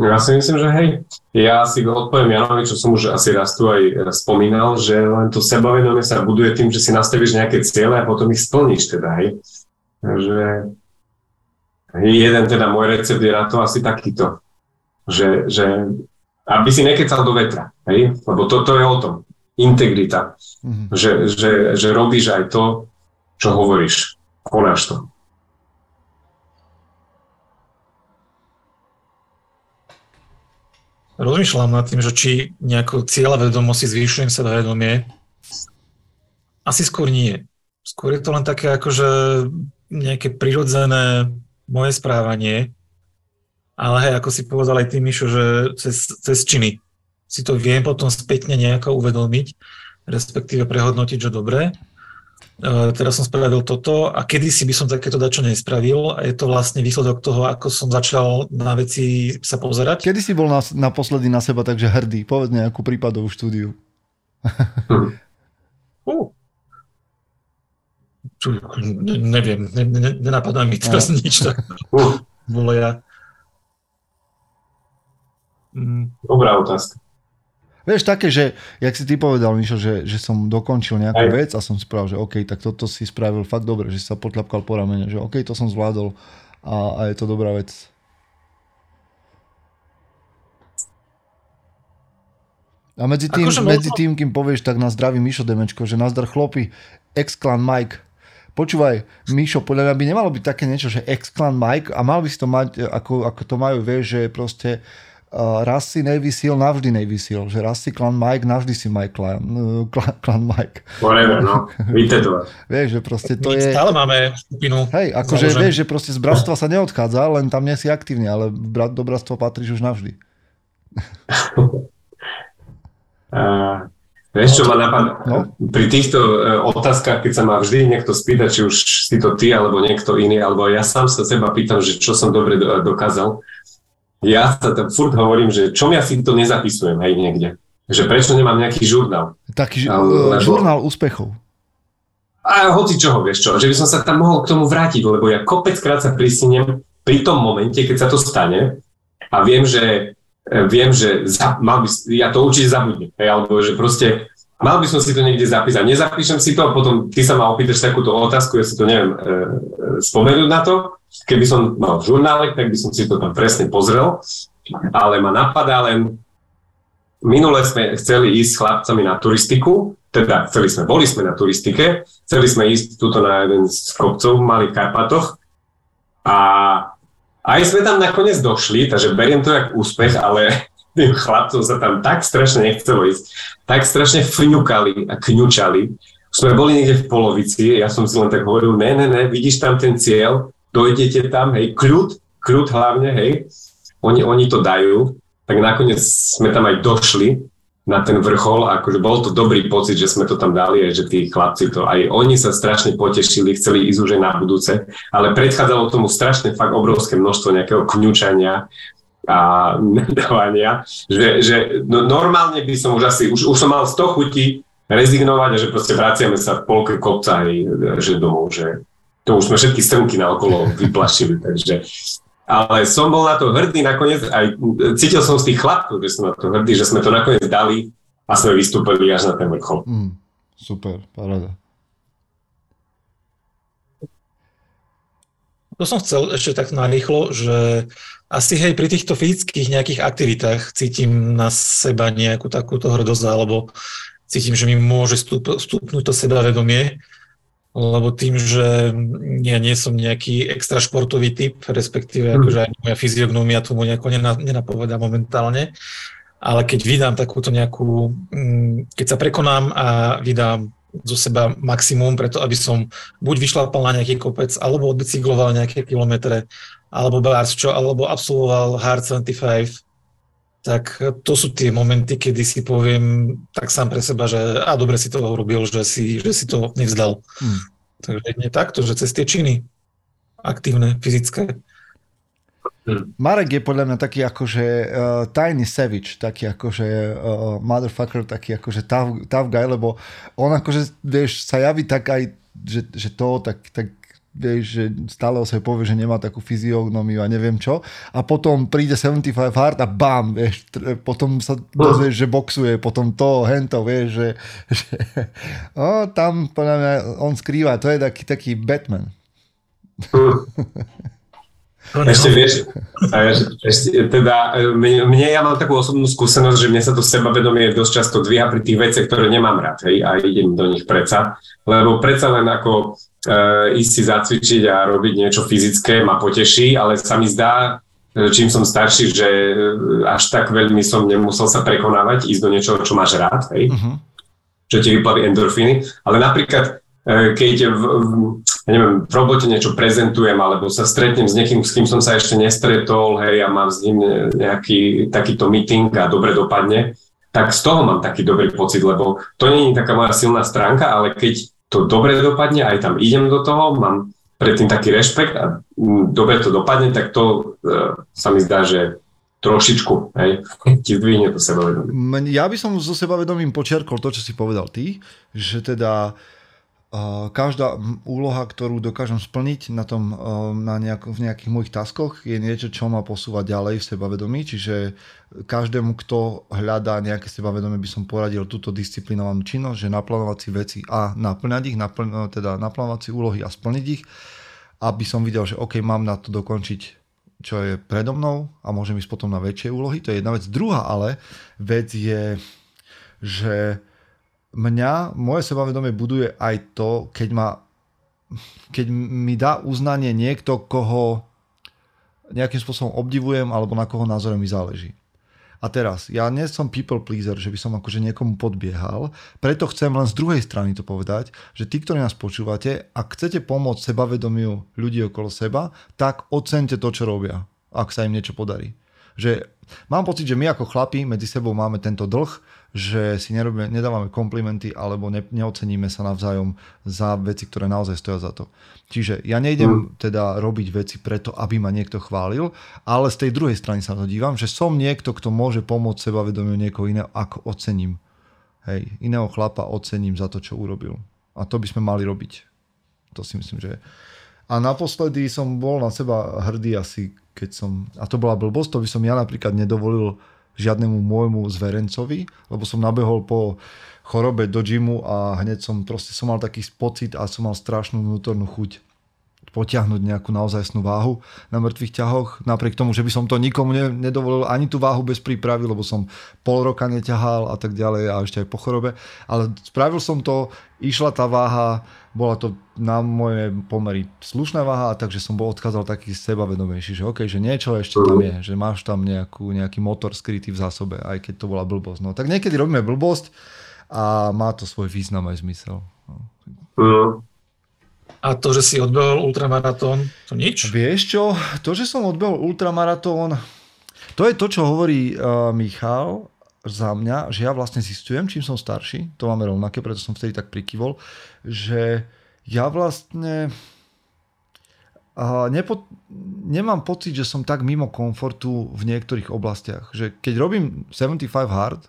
Ja si myslím, že hej. Ja si odpoviem Janovi, čo som už asi raz tu aj spomínal, že len to sebavedomie sa buduje tým, že si nastavíš nejaké ciele a potom ich splníš teda, hej. Takže jeden teda môj recept je na to asi takýto, že, že aby si nekecal do vetra, hej, lebo toto je o tom. Integrita, mm-hmm. že, že, že robíš aj to, čo hovoríš, konáš to. Rozmýšľam nad tým, že či nejakú cieľavedomosť si zvýšujem sa do vedomie. Asi skôr nie. Skôr je to len také akože nejaké prirodzené moje správanie, ale hej, ako si povedal aj ty, Mišo, že cez, cez činy si to viem potom spätne nejako uvedomiť, respektíve prehodnotiť, že dobre, teraz som spravil toto a kedysi by som takéto dačo nespravil a je to vlastne výsledok toho, ako som začal na veci sa pozerať. Kedy si bol naposledy na seba takže hrdý? Povedz nejakú prípadovú štúdiu. uh. ne, neviem, ne, ne, nenapadá mi teraz no. nič tak. Uh. Bolo ja. Mm. Dobrá otázka. Vieš, také, že, jak si ty povedal, Mišo, že, že som dokončil nejakú aj vec a som spravil, že OK, tak toto si spravil fakt dobre, že sa potľapkal po ramene, že OK, to som zvládol a, a je to dobrá vec. A medzi tým, medzi tým, kým povieš, tak na zdraví Mišo Demečko, že nazdar chlopy, ex-klan Mike. Počúvaj, Mišo, podľa mňa by nemalo byť také niečo, že ex-klan Mike a mal by si to mať, ako, ako to majú, vieš, že proste Uh, raz si nejvysiel, navždy nejvysiel. Že raz si klan Mike, navždy si Mike klan, uh, klan, klan Mike. Forever, no. Víte to. Vieš, že proste to je... Stále máme skupinu. Hej, akože vieš, že proste z bratstva sa neodchádza, len tam nie si aktívny, ale brat, do bratstva patríš už navždy. uh, vieš, čo ma napadá? No? Pri týchto uh, otázkach, keď sa ma vždy niekto spýta, či už si to ty, alebo niekto iný, alebo ja sám sa seba pýtam, že čo som dobre do, dokázal. Ja sa tam furt hovorím, že čom ja si to nezapisujem, hej, niekde. Že prečo nemám nejaký žurnál. Taký lebo... žurnál úspechov. A hoci čoho, vieš čo, že by som sa tam mohol k tomu vrátiť, lebo ja kopeckrát sa prisním pri tom momente, keď sa to stane a viem, že, viem, že za, mal by, ja to určite zabudnem, hej, alebo že proste mal by som si to niekde zapísať. Nezapíšem si to a potom ty sa ma opýtaš takúto otázku, ja si to neviem e, e, spomenúť na to. Keby som mal žurnálek, tak by som si to tam presne pozrel, ale ma napadá len, minule sme chceli ísť s chlapcami na turistiku, teda chceli sme, boli sme na turistike, chceli sme ísť tuto na jeden z kopcov v Malých Karpatoch a aj sme tam nakoniec došli, takže beriem to jak úspech, ale tým chlapcom sa tam tak strašne nechcelo ísť, tak strašne fňukali a kňučali, sme boli niekde v polovici, ja som si len tak hovoril, ne, ne, ne, vidíš tam ten cieľ, dojdete tam, hej, kľud, kľud hlavne, hej, oni, oni to dajú, tak nakoniec sme tam aj došli na ten vrchol a akože bol to dobrý pocit, že sme to tam dali, aj že tí chlapci to, aj oni sa strašne potešili, chceli ísť už aj na budúce, ale predchádzalo tomu strašne fakt obrovské množstvo nejakého kňučania a nadávania, že, že no, normálne by som už asi, už, už som mal sto chutí rezignovať a že proste vraciame sa v polke kopca, hej, že domov, že to už sme všetky strnky naokolo vyplašili, takže... A ale som bol na to hrdý nakoniec, aj cítil som z tých chlapkov, že som na to hrdý, že sme to nakoniec dali a sme vystúpili až na ten vrchol. Mm, super, paráda. To som chcel ešte tak narýchlo, že asi hej, pri týchto fyzických nejakých aktivitách cítim na seba nejakú takúto hrdosť, alebo cítim, že mi môže stúp, stúpnúť to sebavedomie, lebo tým, že ja nie som nejaký extra športový typ, respektíve akože aj moja fyziognomia tomu nejako nenapovedá momentálne, ale keď vydám takúto nejakú, keď sa prekonám a vydám zo seba maximum, preto aby som buď vyšlapal na nejaký kopec, alebo odbicykloval nejaké kilometre, alebo bárs čo, alebo absolvoval Hard sedemdesiatpäť, tak to sú tie momenty, kedy si poviem tak sám pre seba, že a dobre si to urobil, že si, že si to nevzdal. Hmm. Takže nie takto, že cez tie činy aktívne, fyzické. Marek je podľa mňa taký akože uh, tajný savage, taký akože uh, motherfucker, taký akože tough, tough guy, lebo on akože, vieš, sa javí tak aj, že, že to, tak, tak vieš, že stále o sebe povie, že nemá takú fyziognomiu a neviem čo, a potom príde sedemdesiatpäť hard a bam, vieš, potom sa dozvieš, že boxuje, potom to, hento, vieš, že, že no, tam podľa mňa on skrýva, to je taký, taký Batman. Ešte vieš, ešte, teda, mne, mne ja mám takú osobnú skúsenosť, že mne sa to sebavedomie dosť často dvíha pri tých veciach, ktoré nemám rád, hej, a idem do nich preca, lebo preca len ako e, ísť si zacvičiť a robiť niečo fyzické ma poteší, ale sa mi zdá, čím som starší, že až tak veľmi som nemusel sa prekonávať, ísť do niečoho, čo máš rád, hej, uh-huh. Čo ti vyplaví endorfíny, ale napríklad keď v, v, ja neviem, v robote niečo prezentujem, alebo sa stretnem s niekým, s kým som sa ešte nestretol, hej, a mám s ním nejaký takýto meeting a dobre dopadne, tak z toho mám taký dobrý pocit, lebo to nie je taká moja silná stránka, ale keď to dobre dopadne, aj tam idem do toho, mám predtým taký rešpekt a dobre to dopadne, tak to e, sa mi zdá, že trošičku, hej, ti zdvihne to sebavedomie. Ja by som so sebavedomím počiarkol to, čo si povedal ty, že teda každá úloha, ktorú dokážem splniť na tom, na nejak, v nejakých mojich taskoch, je niečo, čo ma posúva ďalej v sebavedomí, čiže každému, kto hľadá nejaké sebavedomie, by som poradil túto disciplinovanú činnosť, že naplánovať si veci a naplňať ich, napl- teda naplánovať si úlohy a splniť ich, aby som videl, že OK, mám na to dokončiť, čo je predo mnou a môžem ísť potom na väčšie úlohy, to je jedna vec. Druhá ale vec je, že mňa, moje sebavedomie buduje aj to, keď, ma, keď mi dá uznanie niekto, koho nejakým spôsobom obdivujem alebo na koho názore mi záleží. A teraz, ja nie som people pleaser, že by som akože niekomu podbiehal, preto chcem len z druhej strany to povedať, že tí, ktorí nás počúvate, ak chcete pomôcť sebavedomiu ľudí okolo seba, tak ocente to, čo robia, ak sa im niečo podarí. Že mám pocit, že my ako chlapi medzi sebou máme tento dlh, že si nerobíme, nedávame komplimenty alebo ne, neoceníme sa navzájom za veci, ktoré naozaj stoja za to. Čiže ja nejdem teda robiť veci preto, aby ma niekto chválil, ale z tej druhej strany sa to dívam, že som niekto, kto môže pomôcť sebavedomiu niekoho iného, ako ocením. Hej, iného chlapa ocením za to, čo urobil. A to by sme mali robiť. To si myslím, že je. A naposledy som bol na seba hrdý asi, keď som, a to bola blbosť, to by som ja napríklad nedovolil žiadnemu môjmu zverencovi, lebo som nabehol po chorobe do gymu a hneď som proste som mal taký pocit a som mal strašnú vnútornú chuť potiahnuť nejakú naozajstnú váhu na mŕtvych ťahoch, napriek tomu, že by som to nikomu ne, nedovolil ani tú váhu bez prípravy, lebo som pol roka neťahal a tak ďalej a ešte aj po chorobe, ale spravil som to, išla tá váha, bola to na moje pomery slušná váha, takže som bol odkázal taký sebavedomejší, že okej, okay, že niečo ešte tam je, že máš tam nejakú, nejaký motor skrytý v zásobe, aj keď to bola blbosť. No tak niekedy robíme blbosť a má to svoj význam aj zmysel. No. A to, že si odbehol ultramaratón, to nič? Vieš čo, to, že som odbehol ultramaratón, to je to, čo hovorí uh, Michal za mňa, že ja vlastne zistujem, čím som starší, to máme rovnaké, preto som vtedy tak prikyvol, že ja vlastne uh, nepo, nemám pocit, že som tak mimo komfortu v niektorých oblastiach, že keď robím sedemdesiatpäť hard,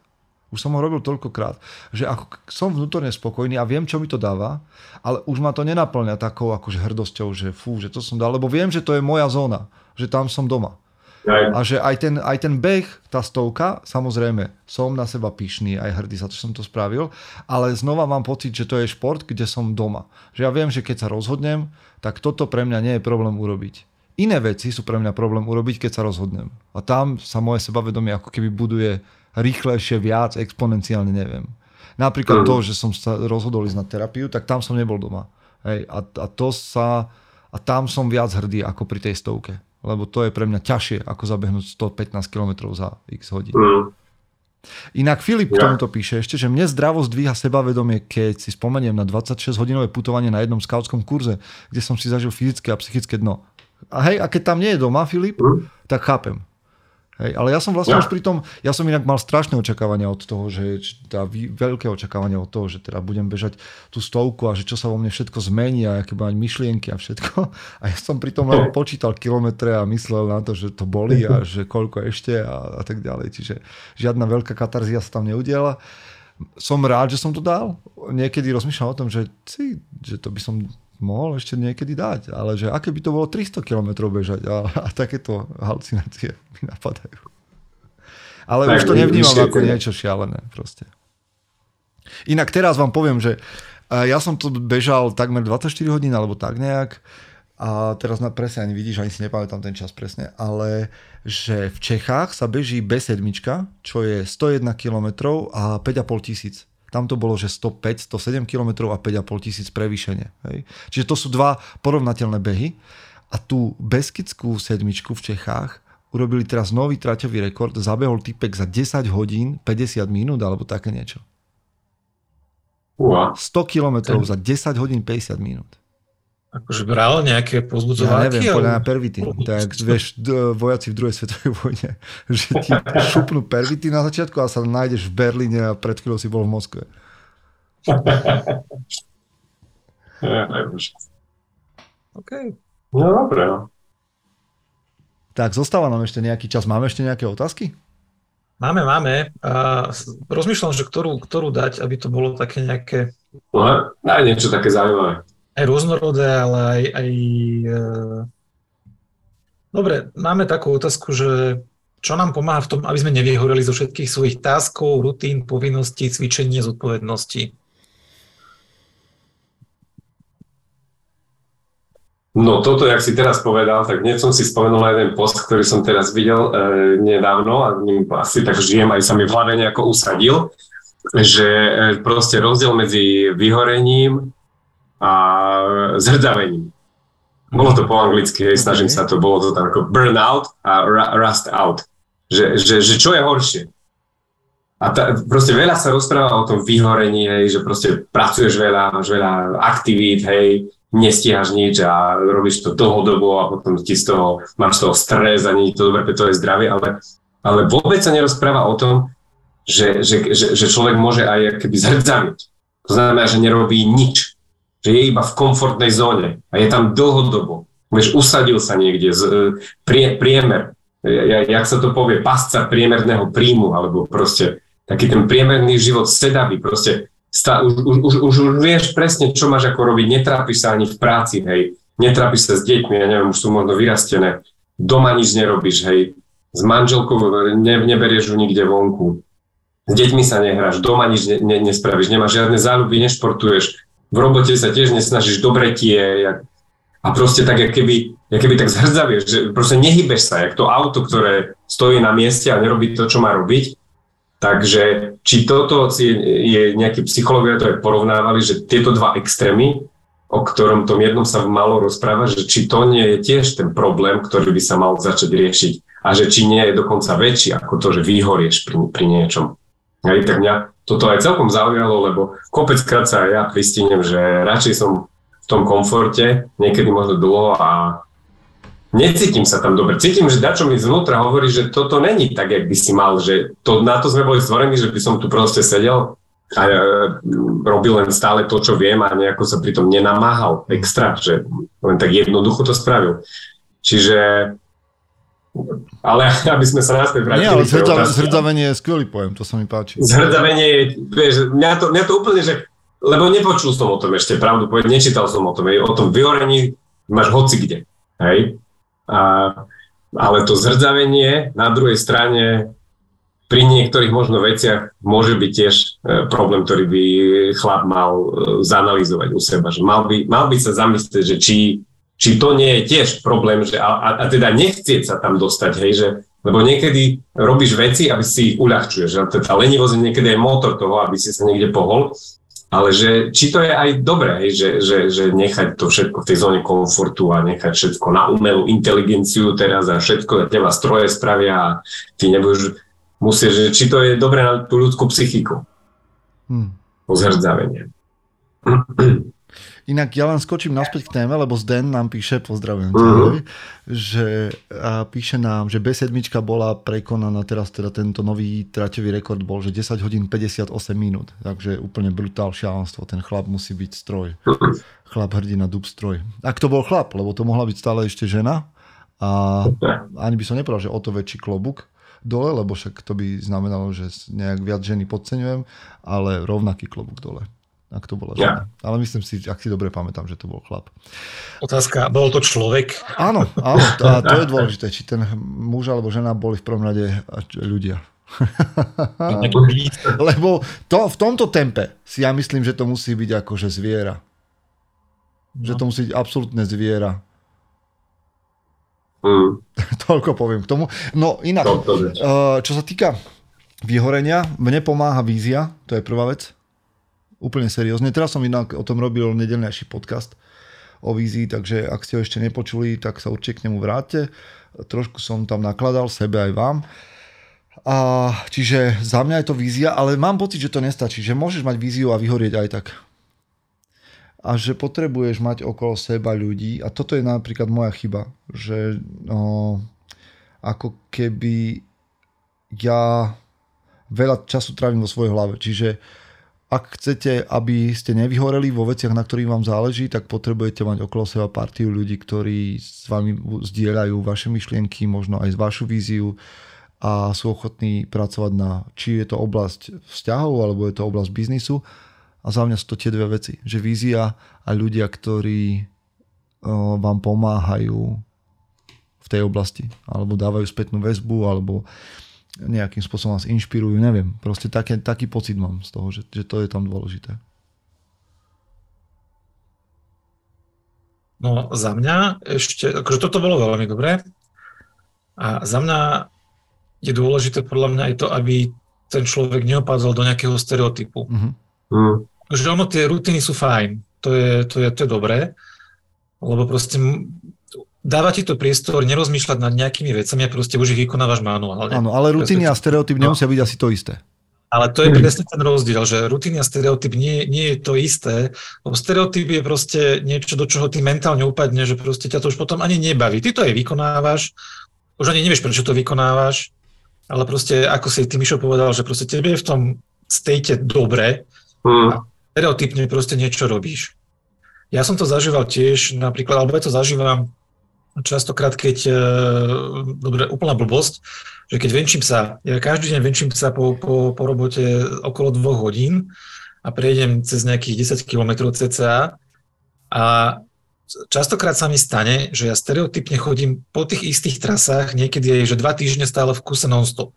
Už som ho robil toľkokrát, že ako som vnútorne spokojný a viem, čo mi to dáva, ale už ma to nenapĺňa takou akože hrdosťou, že fú, že to som dal, lebo viem, že to je moja zóna, že tam som doma. Aj. A že aj ten, aj ten beh, tá stovka, samozrejme, som na seba pyšný, aj hrdý sa, čo som to spravil, ale znova mám pocit, že to je šport, kde som doma. Že ja viem, že keď sa rozhodnem, tak toto pre mňa nie je problém urobiť. Iné veci sú pre mňa problém urobiť, keď sa rozhodnem. A tam sa moje sebavedomie ako keby buduje rýchlejšie, viac, exponenciálne, neviem. Napríklad to, že som sa rozhodol ísť na terapiu, tak tam som nebol doma. Hej, a, a, to sa, a tam som viac hrdý ako pri tej stovke. Lebo to je pre mňa ťažšie, ako zabehnúť stopätnásť kilometrov za x hodín. Mm. Inak Filip ja. K tomuto píše ešte, že mne zdravo zdvíha sebavedomie, keď si spomeniem na dvadsaťšesťhodinové putovanie na jednom skautskom kurze, kde som si zažil fyzické a psychické dno. A hej, a keď tam nie je doma Filip, mm. tak chápem. Hej, ale ja som vlastne ja. už pri tom, ja som inak mal strašné očakávania od toho, že teda veľké očakávania od toho, že teda budem bežať tú stovku a že čo sa vo mne všetko zmení a aké mám myšlienky a všetko. A ja som pri tom len počítal kilometre a myslel na to, že to bolí a že koľko ešte a, a tak ďalej. Čiže žiadna veľká katarzia sa tam neudiala. Som rád, že som to dal. Niekedy rozmýšľam o tom, že, cí, že to by som mohol ešte niekedy dať, ale že aké by to bolo tristo kilometrov bežať a, a takéto halucinácie mi napadajú. Ale tak, už to nevnímam ako teda. Niečo šialené proste. Inak teraz vám poviem, že ja som to bežal takmer dvadsaťštyri hodín alebo tak nejak a teraz na presne ani vidíš, ani si nepamätám ten čas presne, ale že v Čechách sa beží bé sedem, čo je sto jeden kilometrov a päť a pol tisíc. Tam to bolo, že stopäť, stosedem kilometrov a päť a pol tisíc prevýšenie. Hej. Čiže to sú dva porovnateľné behy. A tú Beskydskú sedmičku v Čechách urobili teraz nový traťový rekord. Zabehol typek za desať hodín, päťdesiat minút alebo také niečo. sto kilometrov za desať hodín, päťdesiat minút. Akože bral nejaké pozbudzováky? Ja neviem, podľa mňa pervitín. Tak vieš, vojaci v druhej svetovej vojne, že ti šupnú pervitín na začiatku a sa nájdeš v Berlíne a pred chvíľou si bol v Moskve. Ja neviem. OK. No dobre. Tak zostáva nám ešte nejaký čas. Máme ešte nejaké otázky? Máme, máme. A rozmýšľam, že ktorú, ktorú dať, aby to bolo také nejaké... No, aj niečo také zaujímavé. Aj rôznorodé, ale aj... aj e... Dobre, máme takú otázku, že čo nám pomáha v tom, aby sme nevyhoreli zo všetkých svojich táskov, rutín, povinností, cvičení, zodpovedností? No toto, jak si teraz povedal, tak nie som si spomenul na jeden post, ktorý som teraz videl e, nedávno a asi tak žijem, aj sa mi v hlave nejako usadil, že e, proste rozdiel medzi vyhorením a zhrdavením. Bolo to po anglicky, hej, snažím okay. sa to, bolo to tam ako burnout a ra- rust out. Že, že, že čo je horšie? A ta, proste veľa sa rozpráva o tom vyhorení, hej, že proste pracuješ veľa, máš veľa aktivít, hej, nestíhaš nič a robíš to dlhodobo a potom ti z toho, máš z toho stres a nie je to dobre pre tvoje zdravie, ale, ale vôbec sa nerozpráva o tom, že, že, že, že človek môže aj keby zhrdzaniť. To znamená, že nerobí nič. Že je iba v komfortnej zóne a je tam dlhodobo. Vieš, usadil sa niekde, z, prie, priemer, ja, jak sa to povie, pasca priemerného príjmu, alebo proste taký ten priemerný život sedavý, proste stá, už, už, už, už vieš presne, čo máš ako robiť, netrápiš sa ani v práci, hej, netrápiš sa s deťmi, ja neviem, už sú možno vyrastené, doma nič nerobíš, hej, s manželkou ne, neberieš ju nikde vonku, s deťmi sa nehráš, doma nič ne, ne, nespravíš, nemáš žiadne záľuby, nešportuješ, v robote sa tiež nesnažíš dobre tie a proste tak, jak keby, jak keby tak zhrdzavieš, že proste nehybeš sa, jak to auto, ktoré stojí na mieste a nerobí to, čo má robiť. Takže či toto je, je nejakí psychológovia, ktoré porovnávali, že tieto dva extrémy, o ktorom tom jednom sa malo rozpráva, že či to nie je tiež ten problém, ktorý by sa mal začať riešiť a že či nie je dokonca väčší ako to, že vyhorieš pri, pri niečom. Hej, tak mňa toto aj celkom zaujalo, lebo kopeckrát sa ja pristínem, že radšej som v tom komforte, niekedy možno dlho a necítim sa tam dobre. Cítim, že dačo mi zvnútra hovorí, že toto není tak, jak by si mal, že to, na to sme boli stvorení, že by som tu proste sedel a e, robil len stále to, čo viem a nejako sa pritom nenamáhal extra, že len tak jednoducho to spravil. Čiže Ale aby sme sa naspäť vrátili. Nie, ale zhrda, zhrdavenie je skvelý pojem, to sa mi páči. Zhrdavenie, vieš, mňa to, mňa to úplne, že, lebo nepočul som o tom ešte, pravdu povedať, nečítal som o tom, je, o tom vyhorení máš hocikde, hej. A, ale to zhrdzavenie na druhej strane pri niektorých možno veciach môže byť tiež problém, ktorý by chlap mal zanalýzovať u seba. Že mal, by, mal by sa zamyslieť, že či Či to nie je tiež problém, že a, a, a teda nechcieť sa tam dostať, hej, že, lebo niekedy robíš veci, aby si ich uľahčuješ, že tá lenivosť je niekedy aj motor toho, aby si sa niekde pohol, ale že či to je aj dobré, hej, že, že, že nechať to všetko v tej zóne komfortu a nechať všetko na umelú inteligenciu teraz a všetko za teba stroje spravia a ty nebudeš musieť, že či to je dobré na tú ľudskú psychiku. Hmm. Pozhrdzavenie. Inak ja len skočím naspäť k téme, lebo Zden nám píše, pozdravujem ťa, že a píše nám, že bé sedem bola prekonaná teraz, teda tento nový traťový rekord bol, že desať hodín päťdesiatosem minút, takže úplne brutál šialenstvo, ten chlap musí byť stroj, chlap hrdina, dub stroj. Ak to bol chlap, lebo to mohla byť stále ešte žena a ani by som nepovedal, že o to väčší klobúk dole, lebo však to by znamenalo, že nejak viac ženy podceňujem, ale rovnaký klobúk dole. Ak to bola žena. Ja. Ale myslím si, ak si dobre pamätám, že to bol chlap. Otázka, bol to človek? Áno, áno, to, a to je dôležité, či ten muž alebo žena boli v prvom rade ľudia. Lebo to, v tomto tempe si ja myslím, že to musí byť akože zviera. Že to musí byť absolútne zviera. Mm. Toľko poviem k tomu. No inak, čo sa týka vyhorenia, mne pomáha vízia, to je prvá vec. Úplne seriózne. Teraz som inak o tom robil nedeľnejší podcast o vízii, takže ak ste ho ešte nepočuli, tak sa určite k nemu vráte. Trošku som tam nakladal, sebe aj vám. A čiže za mňa je to vízia, ale mám pocit, že to nestačí, že môžeš mať víziu a vyhorieť aj tak. A že potrebuješ mať okolo seba ľudí. A toto je napríklad moja chyba, že no, ako keby ja veľa času trávim vo svojej hlave, čiže ak chcete, aby ste nevyhoreli vo veciach, na ktorých vám záleží, tak potrebujete mať okolo seba partiu ľudí, ktorí s vami zdieľajú vaše myšlienky, možno aj z vašu víziu a sú ochotní pracovať na, či je to oblasť vzťahov, alebo je to oblasť biznisu. A za mňa sú to tie dve veci, že vízia a ľudia, ktorí vám pomáhajú v tej oblasti, alebo dávajú spätnú väzbu, alebo nejakým spôsobom vás inšpirujú, neviem. Proste také, taký pocit mám z toho, že, že to je tam dôležité. No za mňa ešte, akože toto bolo veľmi dobré. A za mňa je dôležité podľa mňa aj to, aby ten človek neopadol do nejakého stereotypu. Mm-hmm. Že ono, tie rutiny sú fajn, to je, to je, to je dobré, lebo proste dáva ti to priestor nerozmýšľať nad nejakými vecami a proste už ich vykonávaš manuálne. Áno, ale rutiny a stereotyp nemusia byť asi to isté. Ale to je presne ten rozdiel, že rutina a stereotyp nie, nie je to isté, lebo stereotyp je proste niečo, do čoho ty mentálne upadne, že proste ťa to už potom ani nebaví. Ty to aj vykonávaš, už ani nevieš, prečo to vykonávaš, ale proste, ako si ty, Mišo, povedal, že proste tebe je v tom state dobre a stereotypne proste niečo robíš. Ja som to zažíval tiež, napríklad, alebo ja to zažívam častokrát, keď, dobre, úplná blbosť, že keď venčím psa, ja každý deň venčím psa po, po, po robote okolo dvoch hodín a prejdem cez nejakých desať kilometrov cca a častokrát sa mi stane, že ja stereotypne chodím po tých istých trasách, niekedy je, že dva týždne stále v kuse non-stop.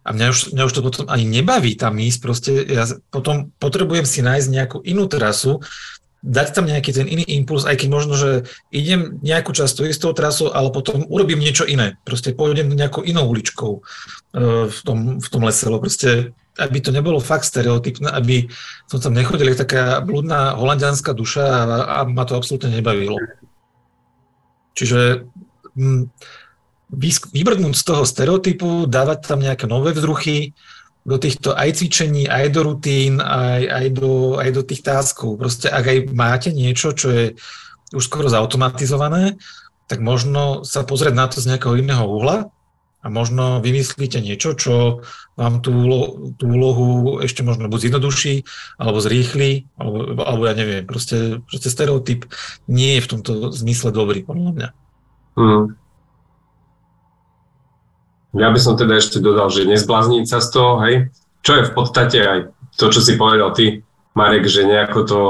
A mňa už, mňa už to potom ani nebaví tam ísť, proste ja potom potrebujem si nájsť nejakú inú trasu, dať tam nejaký ten iný impuls, aj keď možno, že idem nejakú časť tú istou trasu, ale potom urobím niečo iné. Proste pôjdem nejakou inou uličkou v tom, v tom lese. Proste, aby to nebolo fakt stereotypné, aby som tam nechodil jak taká blúdna holanďanská duša a, a ma to absolútne nebavilo. Čiže m, vybrnúť z toho stereotypu, dávať tam nejaké nové vzruchy, do týchto aj cvičení, aj do rutín, aj, aj, do, aj do tých taskov. Proste ak aj máte niečo, čo je už skoro zautomatizované, tak možno sa pozrieť na to z nejakého iného uhla a možno vymyslíte niečo, čo vám tú, tú úlohu ešte možno buď zjednoduší, alebo zrýchli, alebo, alebo ja neviem. Proste, proste stereotyp nie je v tomto zmysle dobrý, podľa mňa. Mm. Ja by som teda ešte dodal, že nezblázniť sa z toho, hej. Čo je v podstate aj to, čo si povedal ty, Marek, že nejako to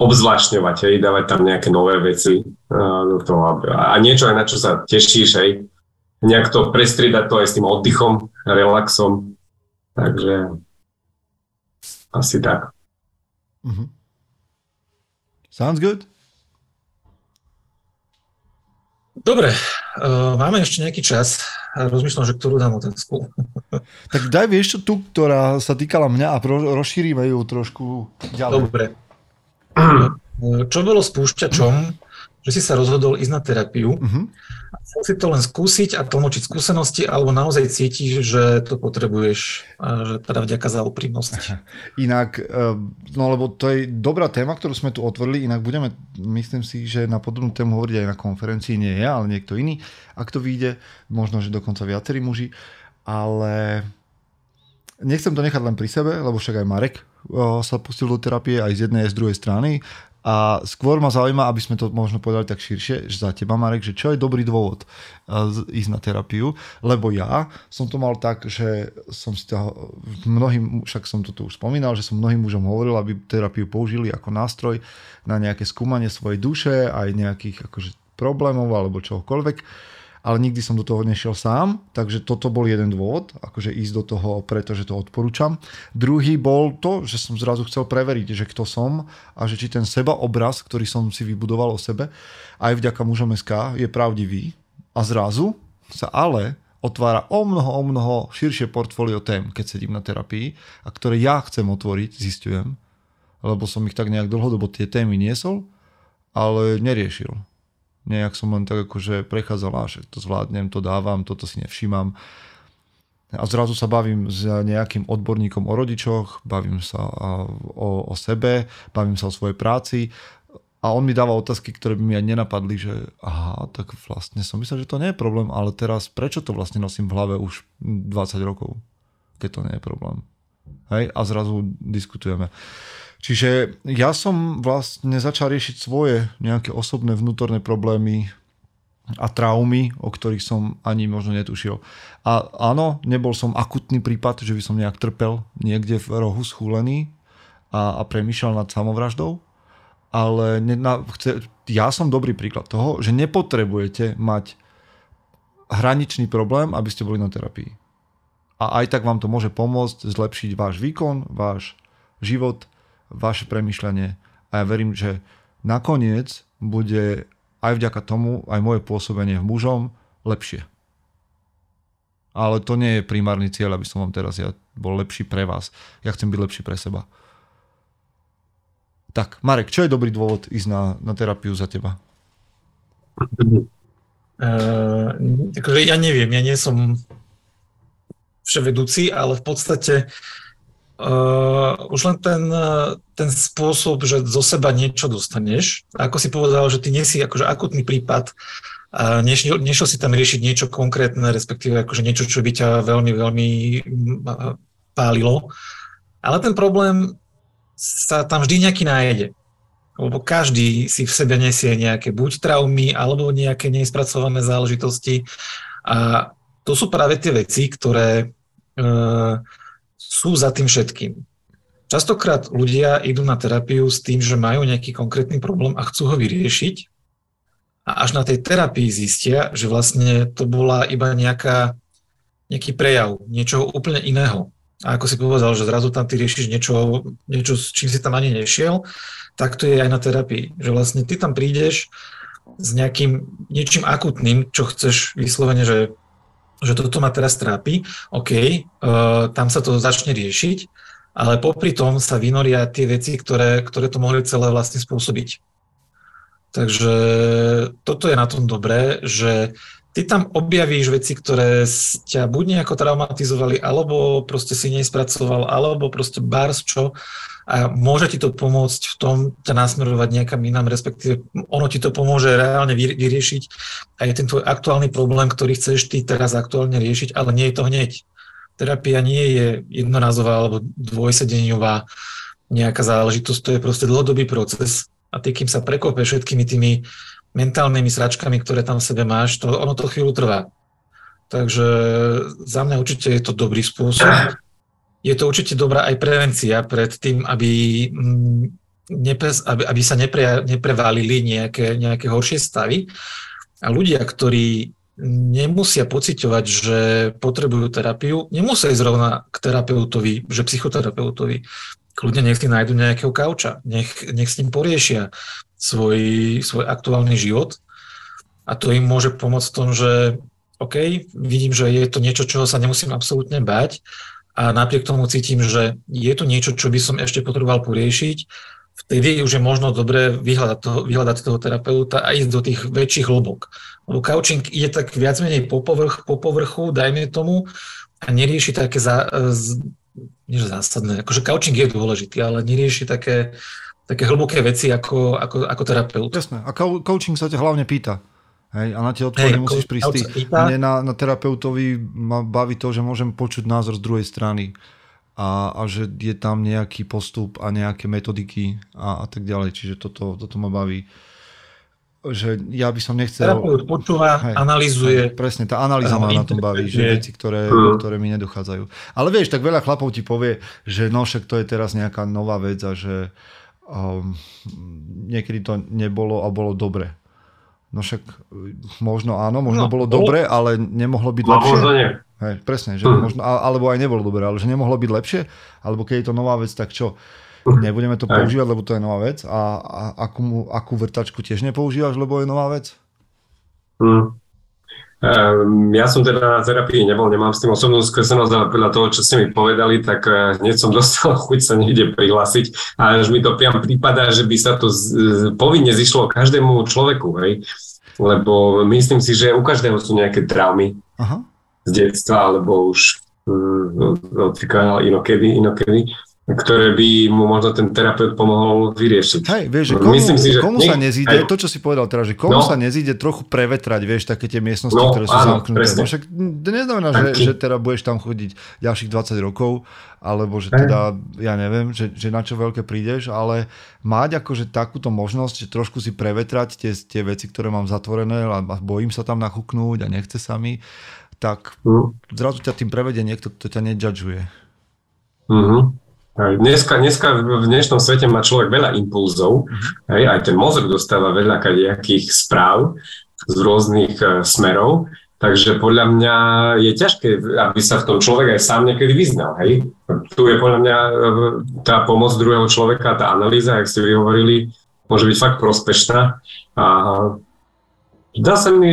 obzvlášňovať, hej, dávať tam nejaké nové veci do toho a niečo aj na čo sa tešíš, hej. Nejak to prestriedať to aj s tým oddychom, relaxom. Takže asi tak. Mm-hmm. Sounds good? Dobre, uh, máme ešte nejaký čas a rozmýšľam, že ktorú dám otázku. Tak daj vieš tú, ktorá sa týkala mňa a pro, rozšírime ju trošku ďalej. Dobre. Čo bolo spúšťačom, že si sa rozhodol ísť na terapiu? Uh-huh. A chcel si to len skúsiť a tlmočiť skúsenosti, alebo naozaj cítiš, že to potrebuješ a že teda vďaka za úprimnosť? Inak, no lebo to je dobrá téma, ktorú sme tu otvorili, inak budeme, myslím si, že na podobnú tému hovoriť aj na konferencii, nie ja, ale niekto iný, ak to vyjde, možno, že dokonca viacerí muži, ale nechcem to nechať len pri sebe, lebo však aj Marek sa pustil do terapie aj z jednej a z druhej strany. A skôr ma zaujíma, aby sme to možno povedali tak širšie, že za teba, Marek, že čo je dobrý dôvod ísť na terapiu, lebo ja som to mal tak, že som si to mnohým, však som to tu už spomínal, že som mnohým mužom hovoril, aby terapiu použili ako nástroj na nejaké skúmanie svojej duše, aj nejakých akože problémov alebo čohokoľvek, ale nikdy som do toho nešiel sám, takže toto bol jeden dôvod, akože ísť do toho, pretože to odporúčam. Druhý bol to, že som zrazu chcel preveriť, že kto som a že či ten sebaobraz, ktorý som si vybudoval o sebe, aj vďaka mužom bodka es ká je pravdivý a zrazu sa ale otvára o mnoho, o mnoho širšie portfólio tém, keď sedím na terapii a ktoré ja chcem otvoriť, zistujem, lebo som ich tak nejak dlhodobo tie témy niesol, ale neriešil. Nejak som len tak akože prechádzal, že to zvládnem, to dávam, toto si nevšímam. A zrazu sa bavím s nejakým odborníkom o rodičoch, bavím sa o, o sebe, bavím sa o svojej práci a on mi dáva otázky, ktoré by mi aj nenapadli, že aha, tak vlastne som myslel, že to nie je problém, ale teraz prečo to vlastne nosím v hlave už dvadsať rokov, keď to nie je problém. Hej? A zrazu diskutujeme. Čiže ja som vlastne začal riešiť svoje nejaké osobné vnútorné problémy a traumy, o ktorých som ani možno netušil. A áno, nebol som akutný prípad, že by som nejak trpel niekde v rohu schúlený a, a premýšľal nad samovraždou, ale ne, na, chce, ja som dobrý príklad toho, že nepotrebujete mať hraničný problém, aby ste boli na terapii. A aj tak vám to môže pomôcť zlepšiť váš výkon, váš život, vaše premýšľanie a ja verím, že nakoniec bude aj vďaka tomu aj moje pôsobenie v mužom lepšie. Ale to nie je primárny cieľ, aby som vám teraz ja bol lepší pre vás. Ja chcem byť lepší pre seba. Tak, Marek, čo je dobrý dôvod ísť na, na terapiu za teba? Uh, akože ja neviem, ja nie som vševedúci, ale v podstate Uh, už len ten, ten spôsob, že zo seba niečo dostaneš. Ako si povedal, že ty nie si akože akutný prípad, a nešiel, nešiel si tam riešiť niečo konkrétne, respektíve akože niečo, čo by ťa veľmi, veľmi pálilo. Ale ten problém sa tam vždy nejaký nájde. Lebo každý si v sebe nesie nejaké buď traumy, alebo nejaké nespracované záležitosti. A to sú práve tie veci, ktoré uh, sú za tým všetkým. Častokrát ľudia idú na terapiu s tým, že majú nejaký konkrétny problém a chcú ho vyriešiť a až na tej terapii zistia, že vlastne to bola iba nejaká, nejaký prejav, niečoho úplne iného. A ako si povedal, že zrazu tam ty riešiš niečo, niečo, s čím si tam ani nešiel, tak to je aj na terapii. Že vlastne ty tam prídeš s nejakým niečím akutným, čo chceš vyslovene, že že toto ma teraz trápi, OK, e, tam sa to začne riešiť, ale popri tom sa vynoria tie veci, ktoré, ktoré to mohli celé vlastne spôsobiť. Takže toto je na tom dobré, že ty tam objavíš veci, ktoré ťa buď nejako traumatizovali, alebo proste si nespracoval, alebo proste bárs čo, a môže ti to pomôcť v tom ťa nasmerovať nejakam inám, respektíve ono ti to pomôže reálne vyriešiť aj ten tvoj aktuálny problém, ktorý chceš ty teraz aktuálne riešiť, ale nie je to hneď. Terapia nie je jednorazová alebo dvojsedeniová nejaká záležitosť, to je proste dlhodobý proces a ty, kým sa prekopeš všetkými tými mentálnymi sračkami, ktoré tam v sebe máš, to ono to chvíľu trvá. Takže za mňa určite je to dobrý spôsob. Je to určite dobrá aj prevencia pred tým, aby, nepres, aby, aby sa nepre, neprevalili nejaké, nejaké horšie stavy. A ľudia, ktorí nemusia pociťovať, že potrebujú terapiu, nemusia ísť rovna k terapeutovi, že psychoterapeutovi. Kľudne nech si nájdu nejakého kauča, nech, nech s ním poriešia svoj, svoj aktuálny život. A to im môže pomôcť v tom, že OK, vidím, že je to niečo, čoho sa nemusím absolútne bať a napriek tomu cítim, že je to niečo, čo by som ešte potreboval poriešiť. Vtedy už je možno dobre vyhľadať toho, vyhľadať toho terapeuta a ísť do tých väčších hlbok. Lebo couching ide tak viac menej po, povrch, po povrchu, dajme tomu, a nerieši také zá, nie zásadné, akože couching je dôležitý, ale nerieši také, také hlboké veci ako, ako, ako terapeut. Jasné, a coaching sa ťa hlavne pýta. Hej, a na tie odpovede hey, musíš prísť. Mne na, na terapeutovi ma baví to, že môžem počuť názor z druhej strany a, a že je tam nejaký postup a nejaké metodiky a, a tak ďalej. Čiže toto, toto ma baví. Že ja by som nechcel... Terapeut počúva, hej, analyzuje. Hej, presne, tá analýza ma na tom baví, že veci, ktoré, ktoré mi nedochádzajú. Ale vieš, tak veľa chlapov ti povie, že no však to je teraz nejaká nová vec a že um, niekedy to nebolo a bolo dobre. No však možno áno, možno no, bolo dobre, ale nemohlo byť no, lepšie. Hej, presne, že možno, alebo aj nebolo dobre, ale že nemohlo byť lepšie, alebo keď je to nová vec, tak čo, nebudeme to používať, lebo to je nová vec a, a akú, akú vrtačku tiež nepoužívaš, lebo je nová vec? Hmm. Ja som teda na terapii nebol, nemám s tým osobnú skresenosť, ale podľa toho, čo ste mi povedali, tak hneď som dostal chuť sa niekde prihlásiť a už mi to priam prípada, že by sa to z, povinne zišlo každému človeku, hej? Lebo myslím si, že u každého sú nejaké traumy. Aha. Z detstva, alebo už odtýkal inokedy, inokedy, ktoré by mu možno ten terapeut pomohol vyriešiť. Hej, vieš, že komu, myslím si, že komu sa nezíde, aj to, čo si povedal teraz, že komu no, sa nezíde trochu prevetrať, vieš, také tie miestnosti, no, ktoré sú áno, zamknuté. No, však neznamená, že, že teda budeš tam chodiť ďalších dvadsať rokov, alebo že teda, ja neviem, že, že na čo veľké prídeš, ale mať akože takúto možnosť, že trošku si prevetrať tie, tie veci, ktoré mám zatvorené a bojím sa tam nachuknúť a nechce sa mi, tak zrazu ťa tým prevede niekto, kto ťa nejudžuje. Mhm. Dneska, dneska v dnešnom svete má človek veľa impulzov, hej, aj ten mozog dostáva veľa kadejakých správ z rôznych uh, smerov, takže podľa mňa je ťažké, aby sa v tom človek aj sám niekedy vyznal. Hej. Tu je podľa mňa uh, tá pomoc druhého človeka, tá analýza, jak ste vyhovorili, môže byť fakt prospešná. A dá sa mi,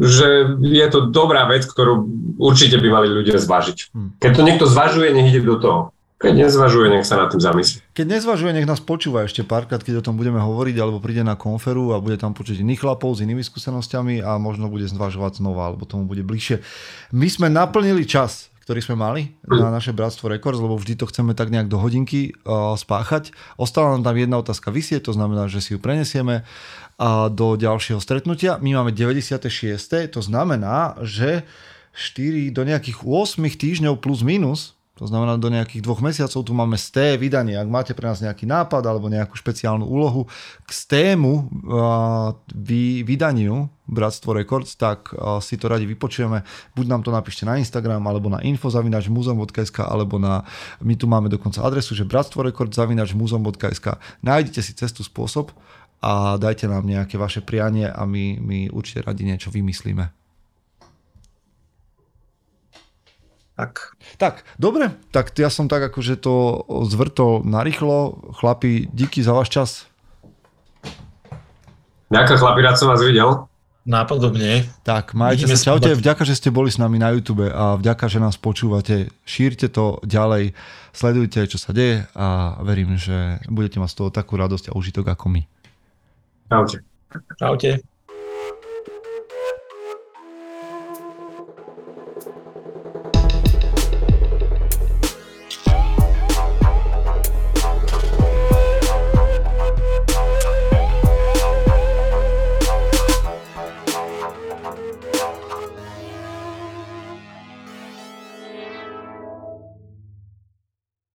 že je to dobrá vec, ktorú určite by mali ľudia zvážiť. Keď to niekto zvažuje, nech ide do toho. Keď nezvažuje, nech sa nad tým zamyslí. Keď nezvažuje, nech nás počúva ešte párkrát, keď o tom budeme hovoriť, alebo príde na konferu a bude tam počuť iných chlapov s inými skúsenosťami a možno bude zvažovať znova, alebo tomu bude bližšie. My sme naplnili čas, ktorý sme mali na naše Bratstvo Records, lebo vždy to chceme tak nejak do hodinky uh, spáchať. Ostala nám tam jedna otázka vysieť, to znamená, že si ju prenesieme uh, do ďalšieho stretnutia. My máme deväťdesiate šieste to znamená, že štyri do nejakých osem týždňov plus minus. To znamená, do nejakých dvoch mesiacov tu máme sté vydanie. Ak máte pre nás nejaký nápad alebo nejakú špeciálnu úlohu k stému uh, vy, vydaniu Bratstvo Records, tak uh, si to radi vypočujeme. Buď nám to napíšte na Instagram, alebo na info zavináč mužom bodka es ká, alebo na, my tu máme dokonca adresu, že bratstvo records zavináč mužom bodka es ká. Nájdete si cestu, spôsob a dajte nám nejaké vaše prianie a my, my určite radi niečo vymyslíme. Tak. tak, dobre, tak ja som tak akože to zvrtol narýchlo. Chlapi, díky za váš čas. Ďakujem chlapi, rád som vás videl. Nápodobne. Tak, majte sa, čaute, vďaka, že ste boli s nami na YouTube a vďaka, že nás počúvate. Šírte to ďalej, sledujte, čo sa deje a verím, že budete mať z toho takú radosť a užitok ako my. Čaute. Čaute.